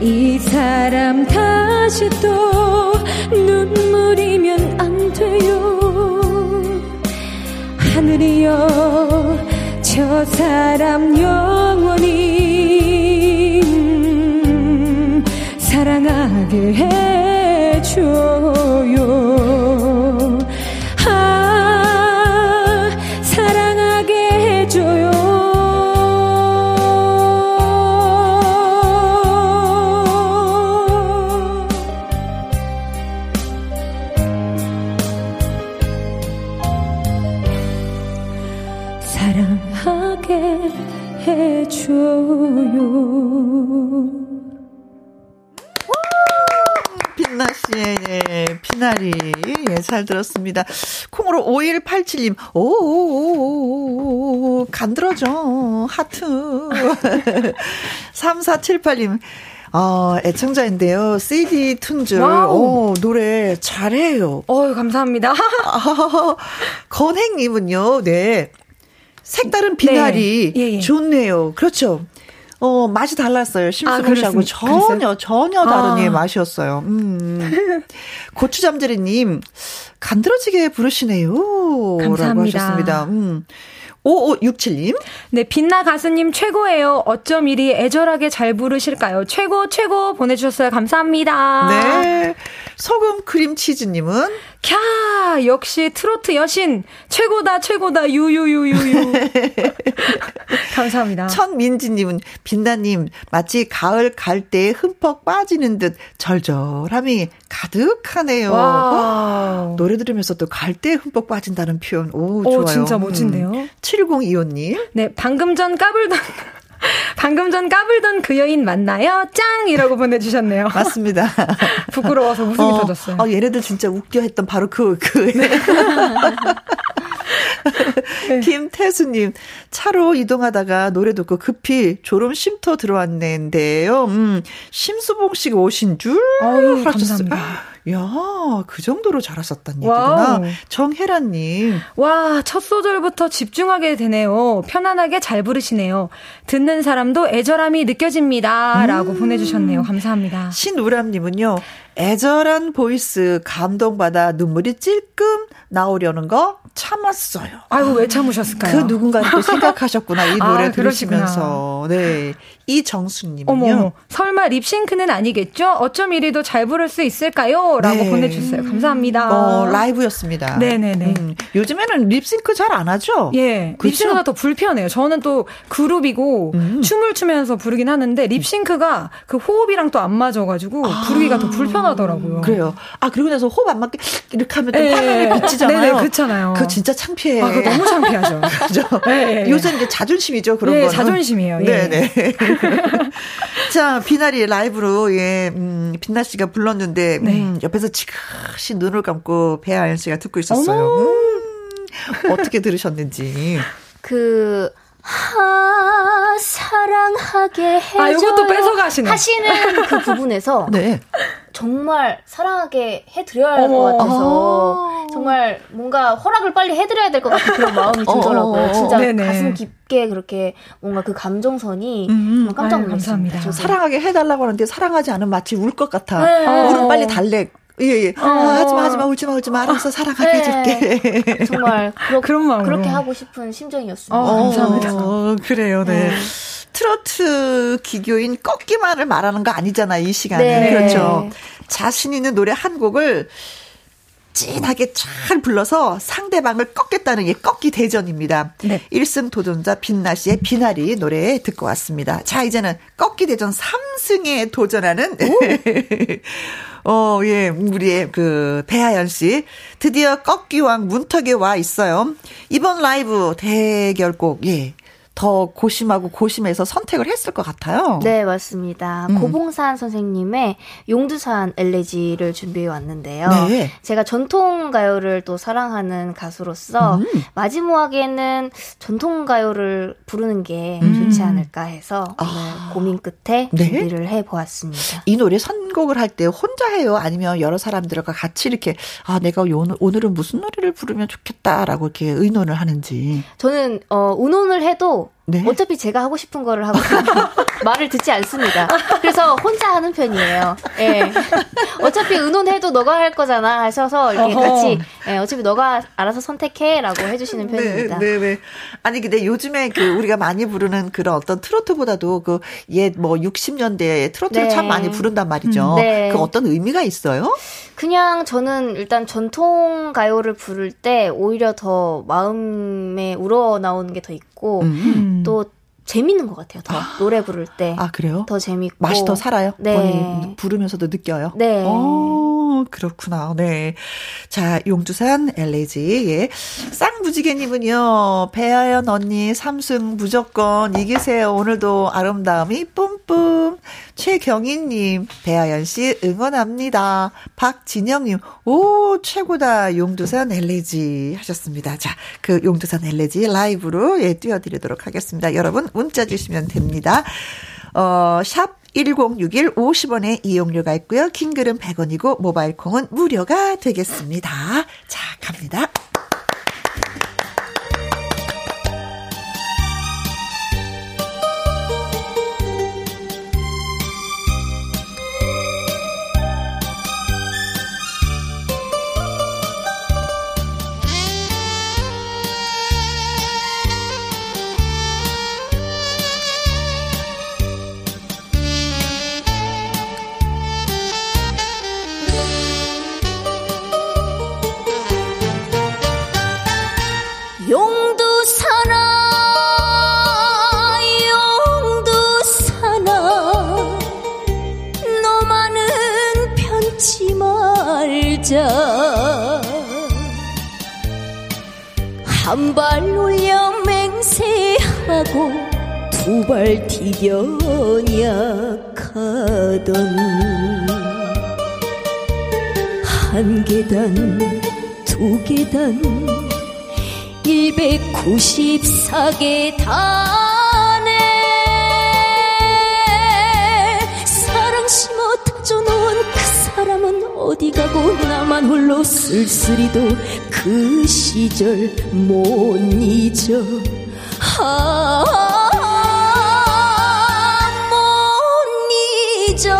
이 사람 다시 또 눈물이면 안 돼요. 하늘이여 저 저 사람 영원히 사랑하게 해줘요. 아, 사랑하게 해줘요. 빛나씨의 예, 피나리 예, 잘 들었습니다. 콩으로 오일팔칠님 오오오오오 간들어줘 하트. 삼사칠팔님 어, 애청자인데요. 씨디 툰줄 오, 노래 잘해요. 어, 감사합니다. 아, 건행님은요. 네. 색다른 비나리. 네. 예, 예. 좋네요. 그렇죠. 어, 맛이 달랐어요. 심수봉 씨하고 아, 전혀, 그랬어요? 전혀 다른 아. 예, 맛이었어요. 음. 고추잠자리님, 간드러지게 부르시네요. 감사합니다. 라고 하셨습니다. 음. 오오육칠님. 네, 빛나 가수님 최고예요. 어쩜 이리 애절하게 잘 부르실까요? 최고, 최고 보내주셨어요. 감사합니다. 네. 소금 크림치즈님은? 캬, 역시 트로트 여신. 최고다, 최고다. 유유유유유. 감사합니다. 천민지님은 빛나님, 마치 가을 갈대에 흠뻑 빠지는 듯 절절함이 가득하네요. 어, 노래 들으면서 또 갈대에 흠뻑 빠진다는 표현. 오, 좋아요. 오, 진짜 멋진데요. 음. 칠공이오님. 네, 방금 전 까불던, 방금 전 까불던 그 여인 맞나요? 짱! 이라고 보내주셨네요. 맞습니다. 부끄러워서 웃음이 어, 터졌어요. 어, 얘네들 진짜 웃겨 했던 바로 그, 그. 네. 네. 김태수님, 차로 이동하다가 노래 듣고 급히 졸음 쉼터 들어왔는데요. 음, 심수봉 씨가 오신 줄 아유, 감사합니다. 야, 그 정도로 잘하셨단 얘기구나. 정혜라님. 와, 첫 소절부터 집중하게 되네요. 편안하게 잘 부르시네요. 듣는 사람도 애절함이 느껴집니다. 음. 라고 보내주셨네요. 감사합니다. 신우람님은요. 애절한 보이스 감동받아 눈물이 찔끔 나오려는 거 참았어요. 아이고, 왜 참으셨을까요? 그 누군가를 또 생각하셨구나. 이 노래 아, 들으시면서. 그러시구나. 네. 이정수님은요. 어머, 설마 립싱크는 아니겠죠? 어쩜 이리도 잘 부를 수 있을까요? 라고 네. 보내주셨어요. 감사합니다. 어, 라이브였습니다. 네네네. 음, 요즘에는 립싱크 잘 안 하죠? 예. 그쵸? 립싱크가 더 불편해요. 저는 또 그룹이고 음. 춤을 추면서 부르긴 하는데 립싱크가 그 호흡이랑 또 안 맞아가지고 아. 부르기가 더 불편하더라고요. 그래요. 아, 그리고 나서 호흡 안 맞게 이렇게 하면 또 화면이 비치잖아요. 네네, 그렇잖아요. 그거 진짜 창피해. 아, 그거 너무 창피하죠. 그죠? 예, 예. 요새 이제 자존심이죠, 그런 거. 네, 예, 자존심이에요. 예. 네네. 자, 비나리 라이브로, 예, 음, 빛나 씨가 불렀는데, 네. 음, 옆에서 지그시 눈을 감고 배아연 씨가 듣고 있었어요. 음, 어떻게 들으셨는지. 그, 하, 사랑하게 해줘요. 아, 이것도 뺏어가시네. 하시는 그 부분에서. 네. 정말 사랑하게 해드려야 할 것 같아서 정말 뭔가 허락을 빨리 해드려야 될 것 같은 그런 마음이 들더라고요. 진짜 네네. 가슴 깊게 그렇게 뭔가 그 감정선이 음, 깜짝 놀랐습니다. 사랑하게 해달라고 하는데 사랑하지 않으면 마치 울 것 같아. 네. 울음 빨리 달래. 예, 예. 어. 아, 하지마, 하지마, 울지마, 울지마. 알아서 사랑하게 네. 해줄게. 정말 그러, 그런 마음으로. 그렇게 하고 싶은 심정이었습니다. 어, 감사합니다. 어, 그래요, 네. 네. 트로트 기교인 꺾기만을 말하는 거 아니잖아요, 이 시간에. 네. 그렇죠. 자신 있는 노래 한 곡을 찐하게 잘 불러서 상대방을 꺾겠다는 게 꺾기 대전입니다. 네. 일 승 도전자 빛나 씨의 비나리 노래 듣고 왔습니다. 자, 이제는 꺾기 대전 삼 승에 도전하는 어, 예, 우리의 그 배하연 씨 드디어 꺾기왕 문턱에 와 있어요. 이번 라이브 대결곡 예. 더 고심하고 고심해서 선택을 했을 것 같아요. 네, 맞습니다. 음. 고봉산 선생님의 용두산 엘레지를 준비해 왔는데요. 네. 제가 전통 가요를 또 사랑하는 가수로서 음. 마지막에는 전통 가요를 부르는 게 음. 좋지 않을까 해서 아. 오늘 고민 끝에 네? 준비를 해보았습니다. 이 노래 선곡을 할 때 혼자 해요? 아니면 여러 사람들과 같이 이렇게 아 내가 오늘은 무슨 노래를 부르면 좋겠다라고 이렇게 의논을 하는지. 저는 어, 의논을 해도 네. 어차피 제가 하고 싶은 거를 하고 말을 듣지 않습니다. 그래서 혼자 하는 편이에요. 예. 어차피 의논해도 너가 할 거잖아 하셔서 이렇게 어허. 같이 예, 어차피 너가 알아서 선택해라고 해주시는 편입니다. 네, 네, 네. 아니 근데 요즘에 그 우리가 많이 부르는 그런 어떤 트로트보다도 그 옛 뭐 육십 년대에 트로트를 네. 참 많이 부른단 말이죠. 음, 네. 그 어떤 의미가 있어요? 그냥 저는 일단 전통 가요를 부를 때 오히려 더 마음에 우러나오는 게 더 있고 음. 또 재밌는 것 같아요. 더 노래 부를 때. 아 그래요? 더 재밌고 맛이 더 살아요. 네. 부르면서도 느껴요. 네. 오, 그렇구나. 네. 자 용두산 엘레지 예. 쌍무지개님은요. 배아연 언니 삼승 무조건 이기세요. 오늘도 아름다움이 뿜뿜. 최경희님 배아연 씨 응원합니다. 박진영님 오 최고다 용두산 엘레지 하셨습니다. 자 그 용두산 엘레지 라이브로 예 띄워드리도록 하겠습니다. 여러분. 문자 주시면 됩니다. 어, 샵 일공육일 오십 원의 이용료가 있고요. 킹글은 백 원이고 모바일 콩은 무료가 되겠습니다. 자, 갑니다. 한 발 올려 맹세하고 두 발 디뎌 약하던 한 계단 두 계단 백구십사 계단에 사랑 심어 다져놓은 그 사람은 어디 가고 나만 홀로 쓸쓸히도 그 시절 못 잊어 아, 못 잊어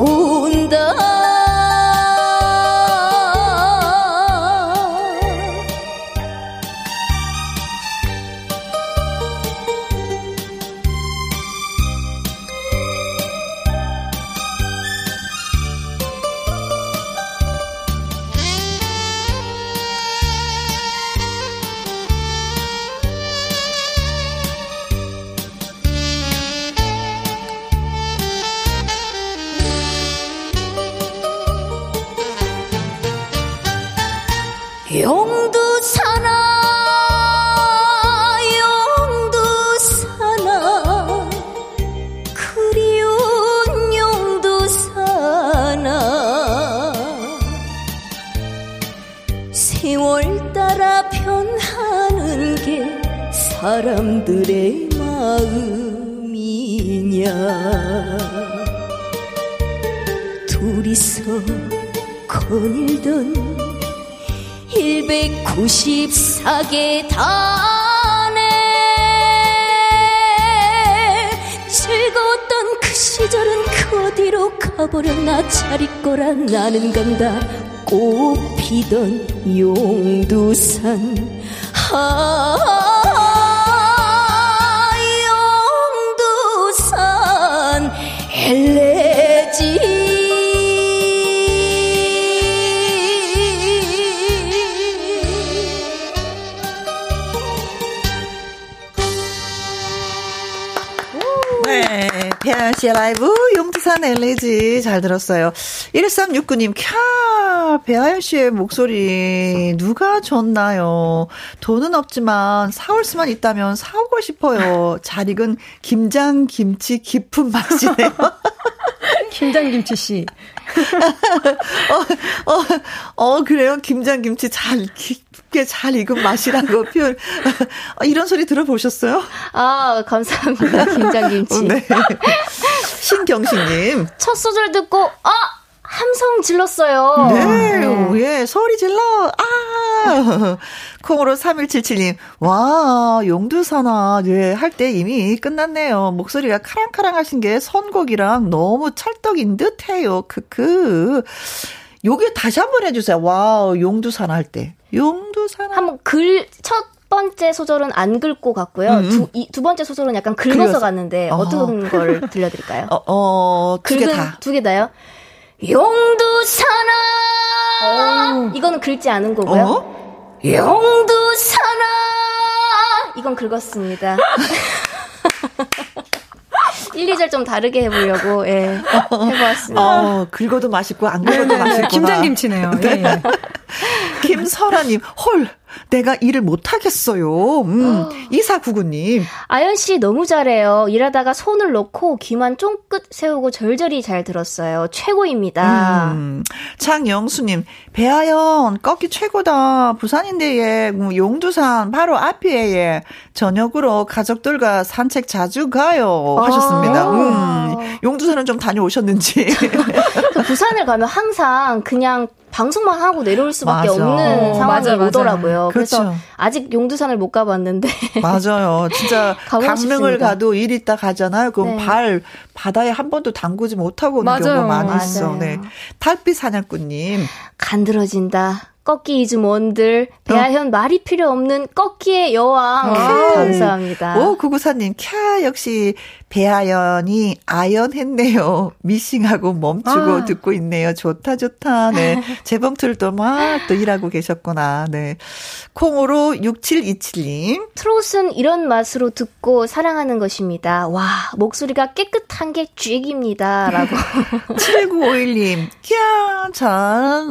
온다 사람들의 마음이냐 둘이서 거닐던 백구십사 계단에 즐거웠던 그 시절은 그 어디로 가버렸나 차리거라 나는 간다 꽃피던 용두산 아 엘레지 네, 배아연 씨의 라이브 용두산 엘레지 잘 들었어요. 일삼육구 님 캬 배아연 씨의 목소리 누가 줬나요? 돈은 없지만 사올 수만 있다면 사오고 싶어요. 잘 익은 김장 김치 깊은 맛이네요. 김장 김치 씨. 어, 어, 어 그래요? 김장 김치 잘 깊게 잘 익은 맛이라고 표현. 이런 소리 들어보셨어요? 아 감사합니다. 김장 김치. 네. 신경식님 첫 소절 듣고 아. 함성 질렀어요. 네, 예, 네. 소리 질러, 아, 콩으로 삼일칠칠님, 와, 용두산아, 예, 할 때 이미 끝났네요. 목소리가 카랑카랑 하신 게 선곡이랑 너무 찰떡인 듯 해요. 크크. 요게 다시 한번 해주세요. 와우, 용두산아 할 때. 용두산아. 한번 글, 첫 번째 소절은 안 긁고 갔고요. 음. 두, 이, 두 번째 소절은 약간 긁어서 그래서. 갔는데, 어. 어떤 걸 들려드릴까요? 어, 어, 두 개 다. 두 개 다요? 용두산아. 이거는 긁지 않은 거고요. 어? 용두산아. 이건 긁었습니다. 일, 이 절 좀 다르게 해보려고, 예, 해보았습니다. 어, 긁어도 맛있고, 안 긁어도 맛있고. 김장김치네요. 네. 예. 김설아님, 헐, 내가 일을 못하겠어요. 음, 이사구구님. 아연씨 너무 잘해요. 일하다가 손을 놓고 귀만 쫑긋 세우고 절절히 잘 들었어요. 최고입니다. 음, 장영수님, 배아연, 꺾기 최고다. 부산인데, 예, 용두산, 바로 앞이에, 예. 저녁으로 가족들과 산책 자주 가요. 하셨습니다. 음, 용두산은 좀 다녀오셨는지. 저, 부산을 가면 항상 그냥 방송만 하고 내려올 수밖에 맞아. 없는 상황이 맞아, 오더라고요. 맞아. 그래서 그렇죠. 아직 용두산을 못 가봤는데. 맞아요. 진짜 강릉을 싶습니다. 가도 일 있다 가잖아요. 그럼 네. 발 바다에 한 번도 담그지 못하고 오는 맞아요. 경우가 많이 있어. 네. 달빛 사냥꾼님. 간드러진다. 꺾기 이즈몬들 배아현 어? 말이 필요 없는 꺾기의 여왕. 아, 감사합니다. 오, 구구사님. 캬, 역시 배아연이 아연했네요. 미싱하고 멈추고 아. 듣고 있네요. 좋다 좋다. 네. 재범틀도 막 또 일하고 계셨구나. 네. 콩으로 육칠이칠님. 트롯은 이런 맛으로 듣고 사랑하는 것입니다. 와, 목소리가 깨끗한 게 쥐깁니다. 라고. 칠구오일님. 캬, 잘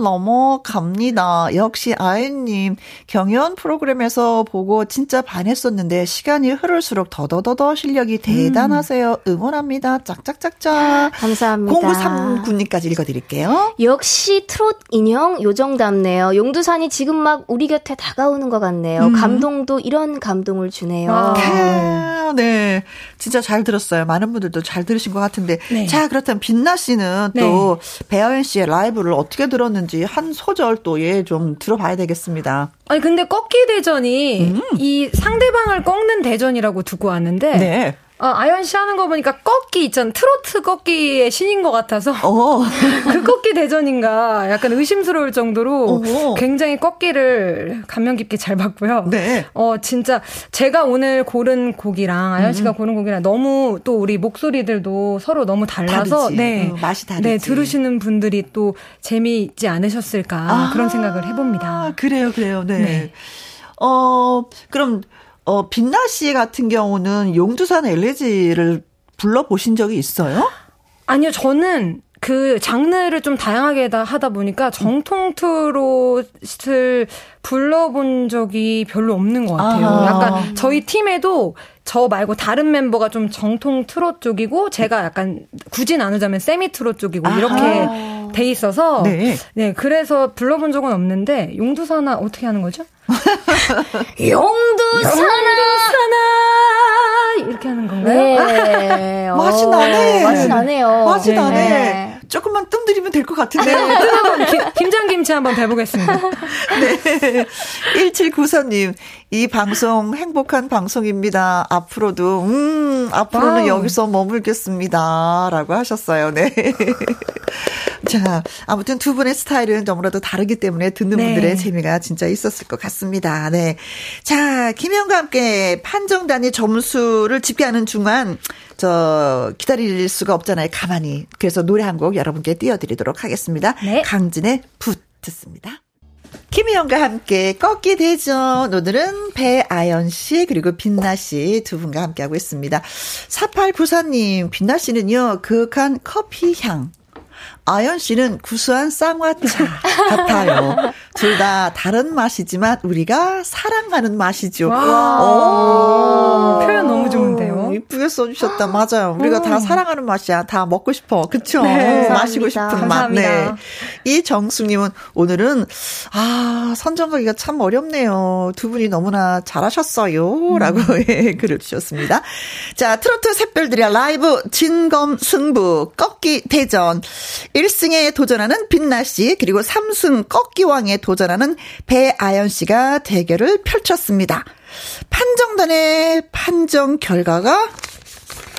넘어갑니다. 역시 아이님 경연 프로그램에서 보고 진짜 반했었는데 시간이 흐를수록 더더더더 실력이 대단하세요. 응원합니다. 짝짝짝짝. 감사합니다. 공구삼구님까지 읽어드릴게요. 역시 트롯 인형 요정답네요. 용두산이 지금 막 우리 곁에 다가오는 것 같네요. 음. 감동도 이런 감동을 주네요. 아, 네. 진짜 잘 들었어요. 많은 분들도 잘 들으신 것 같은데 네. 자, 그렇다면 빛나 씨는 네. 또 배아연 씨의 라이브를 어떻게 들었는지 한 소절 또 예, 좀 들어봐야 되겠습니다. 아니 근데 꺾기 대전이 음. 이 상대방을 꺾는 대전이라고 듣고 왔는데 네. 어, 아연 씨 하는 거 보니까 꺾기 있잖아. 트로트 꺾기의 신인 것 같아서 그 꺾기 대전인가 약간 의심스러울 정도로 오. 굉장히 꺾기를 감명 깊게 잘 봤고요. 네. 어, 진짜 제가 오늘 고른 곡이랑 아연 씨가 음. 고른 곡이랑 너무 또 우리 목소리들도 서로 너무 달라서 다르지. 네. 어, 맛이 다르지. 네, 들으시는 분들이 또 재미있지 않으셨을까 아. 그런 생각을 해봅니다. 그래요. 그래요. 네. 네. 어, 그럼 어, 빛나 씨 같은 경우는 용두산 엘레지를 불러보신 적이 있어요? 아니요, 저는 그 장르를 좀 다양하게 하다 보니까 정통 트롯을 불러본 적이 별로 없는 것 같아요. 아. 약간 저희 팀에도 저 말고 다른 멤버가 좀 정통 트롯 쪽이고 제가 약간 굳이 나누자면 세미 트롯 쪽이고 아. 이렇게 돼 있어서 네. 네, 그래서 불러본 적은 없는데 용두산아 어떻게 하는 거죠? 용두산아 용두산아 이렇게 하는 건가요? 네. 아, 맛이 나네. 맛이 나네요. 맛이 네. 나네. 네. 조금만 뜸들이면 될 것 같은데. 뜸 김장김치 한번 대보겠습니다. 네. 일칠구사님. 이 방송 행복한 방송입니다. 앞으로도 음 앞으로는 와우. 여기서 머물겠습니다. 라고 하셨어요. 네. 자, 아무튼 두 분의 스타일은 너무나도 다르기 때문에 듣는 네. 분들의 재미가 진짜 있었을 것 같습니다. 네. 자, 김연과 함께 판정단이 점수를 집계하는 중간 저 기다릴 수가 없잖아요. 가만히. 그래서 노래 한 곡 여러분께 띄워드리도록 하겠습니다. 네. 강진의 붓 듣습니다. 김희영과 함께 꺾기 대전. 오늘은 배아연 씨 그리고 빛나 씨 두 분과 함께하고 있습니다. 사팔구사님 빛나 씨는요 그윽한 커피향, 아연 씨는 구수한 쌍화차 같아요. 둘 다 다른 맛이지만 우리가 사랑하는 맛이죠. 오. 표현 너무 좋은데요. 이쁘게 써주셨다. 맞아요. 우리가 음. 다 사랑하는 맛이야. 다 먹고 싶어. 그쵸? 네, 마시고 싶은 감사합니다. 맛. 네. 이정숙님은 오늘은 아 선정하기가 참 어렵네요. 두 분이 너무나 잘하셨어요. 음. 라고 예, 글을 주셨습니다. 자, 트로트 샛별들이야 라이브 진검 승부 꺾기 대전 일 승에 도전하는 빛나씨 그리고 삼 승 꺾기왕에 도전하는 배아연씨가 대결을 펼쳤습니다. 판정단의 판정 결과가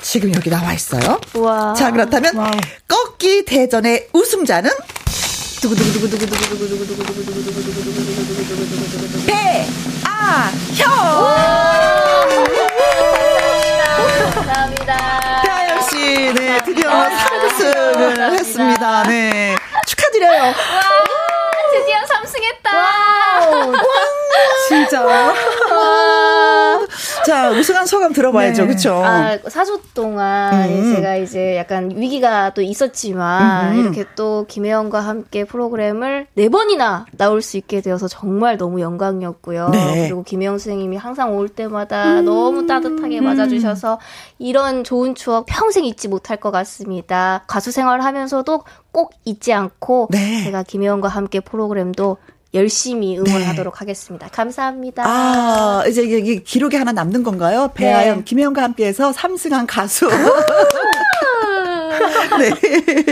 지금 여기 나와 있어요. 우와. 자, 그렇다면 와우. 꺾기 대전의 우승자는 배아현. 감사합니다. 배아현 씨, 네 드디어 삼 승을 했습니다. 네 축하드려요. 와, 드디어 삼 승했다. 진짜. 와. 자, 우승한 소감 들어봐야죠. 네. 그쵸? 아, 사 주 동안 음. 제가 이제 약간 위기가 또 있었지만, 음. 이렇게 또 김혜영과 함께 프로그램을 네 번이나 나올 수 있게 되어서 정말 너무 영광이었고요. 네. 그리고 김혜영 선생님이 항상 올 때마다 음. 너무 따뜻하게 맞아주셔서 이런 좋은 추억 평생 잊지 못할 것 같습니다. 가수 생활 하면서도 꼭 잊지 않고, 네. 제가 김혜영과 함께 프로그램도 열심히 응원하도록 네. 하겠습니다. 감사합니다. 아, 이제 이게 기록이 하나 남는 건가요? 배아연, 네. 김혜영과 함께해서 삼 승한 가수. 네.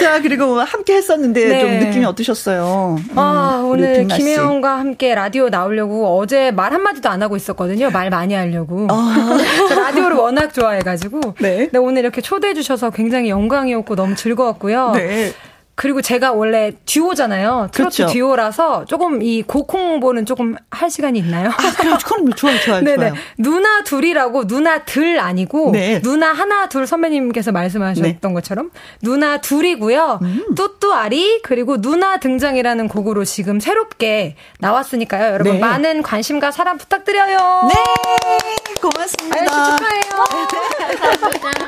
자, 그리고 함께 했었는데 네. 좀 느낌이 어떠셨어요? 음, 아, 오늘 김혜영과 함께 라디오 나오려고 어제 말 한마디도 안 하고 있었거든요. 말 많이 하려고. 아. 라디오를 워낙 좋아해가지고. 네. 근데 오늘 이렇게 초대해주셔서 굉장히 영광이었고 너무 즐거웠고요. 네. 그리고 제가 원래 듀오잖아요. 트로트 그렇죠. 듀오라서 조금 이 곡 홍보는 조금 할 시간이 있나요? 아, 그럼 좋아요, 좋아요, 좋아요. 네네. 누나 둘이라고 누나 들 아니고 네. 누나 하나 둘 선배님께서 말씀하셨던 네. 것처럼 누나 둘이고요. 음. 뚜뚜아리 그리고 누나 등장이라는 곡으로 지금 새롭게 나왔으니까요. 여러분 네. 많은 관심과 사랑 부탁드려요. 네, 고맙습니다. 아유, 축하해요. 감사합니다.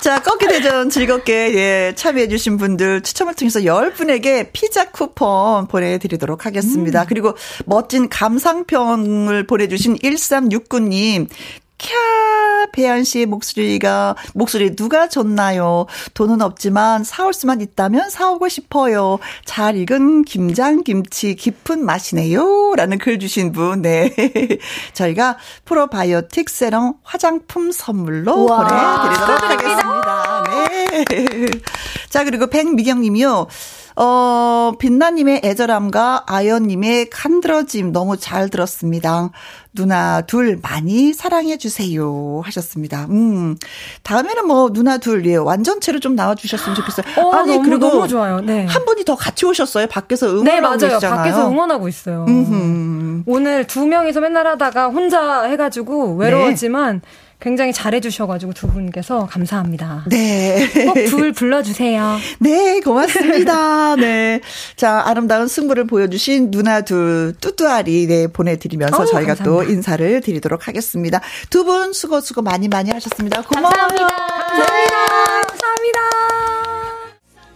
자, 꺾기 대전 즐겁게 예, 참여해주신 분들 추첨을 통해서 열 분에게 피자 쿠폰 보내드리도록 하겠습니다. 음. 그리고 멋진 감상평을 보내주신 일삼육구 님. 캬, 배안 씨의 목소리가, 목소리 누가 줬나요? 돈은 없지만 사올 수만 있다면 사오고 싶어요. 잘 익은 김장김치 깊은 맛이네요. 라는 글 주신 분, 네. 저희가 프로바이오틱 세럼 화장품 선물로 우와. 보내드리도록 하겠습니다. 네. 자, 그리고 백미경님이요. 어, 빛나님의 애절함과 아연님의 간드러짐 너무 잘 들었습니다. 누나 둘 많이 사랑해 주세요 하셨습니다. 음 다음에는 뭐 누나 둘 예, 완전체로 좀 나와주셨으면 좋겠어요. 어, 아니 너무, 그리고 너무 좋아요. 네. 한 분이 더 같이 오셨어요. 밖에서 응원하고 네, 맞아요. 계시잖아요. 밖에서 응원하고 있어요. 음흠. 오늘 두 명이서 맨날 하다가 혼자 해가지고 외로웠지만. 네. 굉장히 잘해주셔가지고 두 분께서 감사합니다. 네. 꼭 둘 불러주세요. 네, 고맙습니다. 네. 자, 아름다운 승부를 보여주신 누나 둘, 뚜뚜아리, 네, 보내드리면서 오, 저희가 감사합니다. 또 인사를 드리도록 하겠습니다. 두 분 수고 수고 많이 많이 하셨습니다. 고마워요. 감사합니다. 감사합니다. 감사합니다.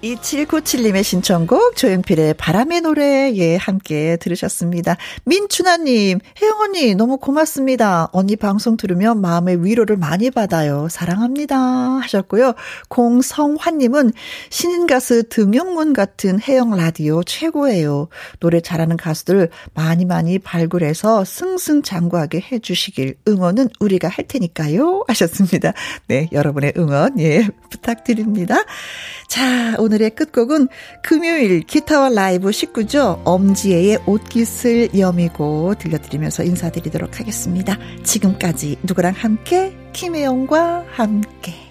이칠구칠 님의 신청곡 조연필의 바람의 노래 예 함께 들으셨습니다. 민춘아님, 혜영 언니 너무 고맙습니다. 언니 방송 들으면 마음의 위로를 많이 받아요. 사랑합니다 하셨고요. 공성환님은 신인 가수 등용문 같은 혜영 라디오 최고예요. 노래 잘하는 가수들 많이 많이 발굴해서 승승장구하게 해주시길 응원은 우리가 할 테니까요 하셨습니다. 네, 여러분의 응원 예 부탁드립니다. 자, 오늘 오늘의 끝곡은 금요일 기타와 라이브 십구 조 엄지애의 옷깃을 여미고 들려드리면서 인사드리도록 하겠습니다. 지금까지 누구랑 함께? 김혜영과 함께.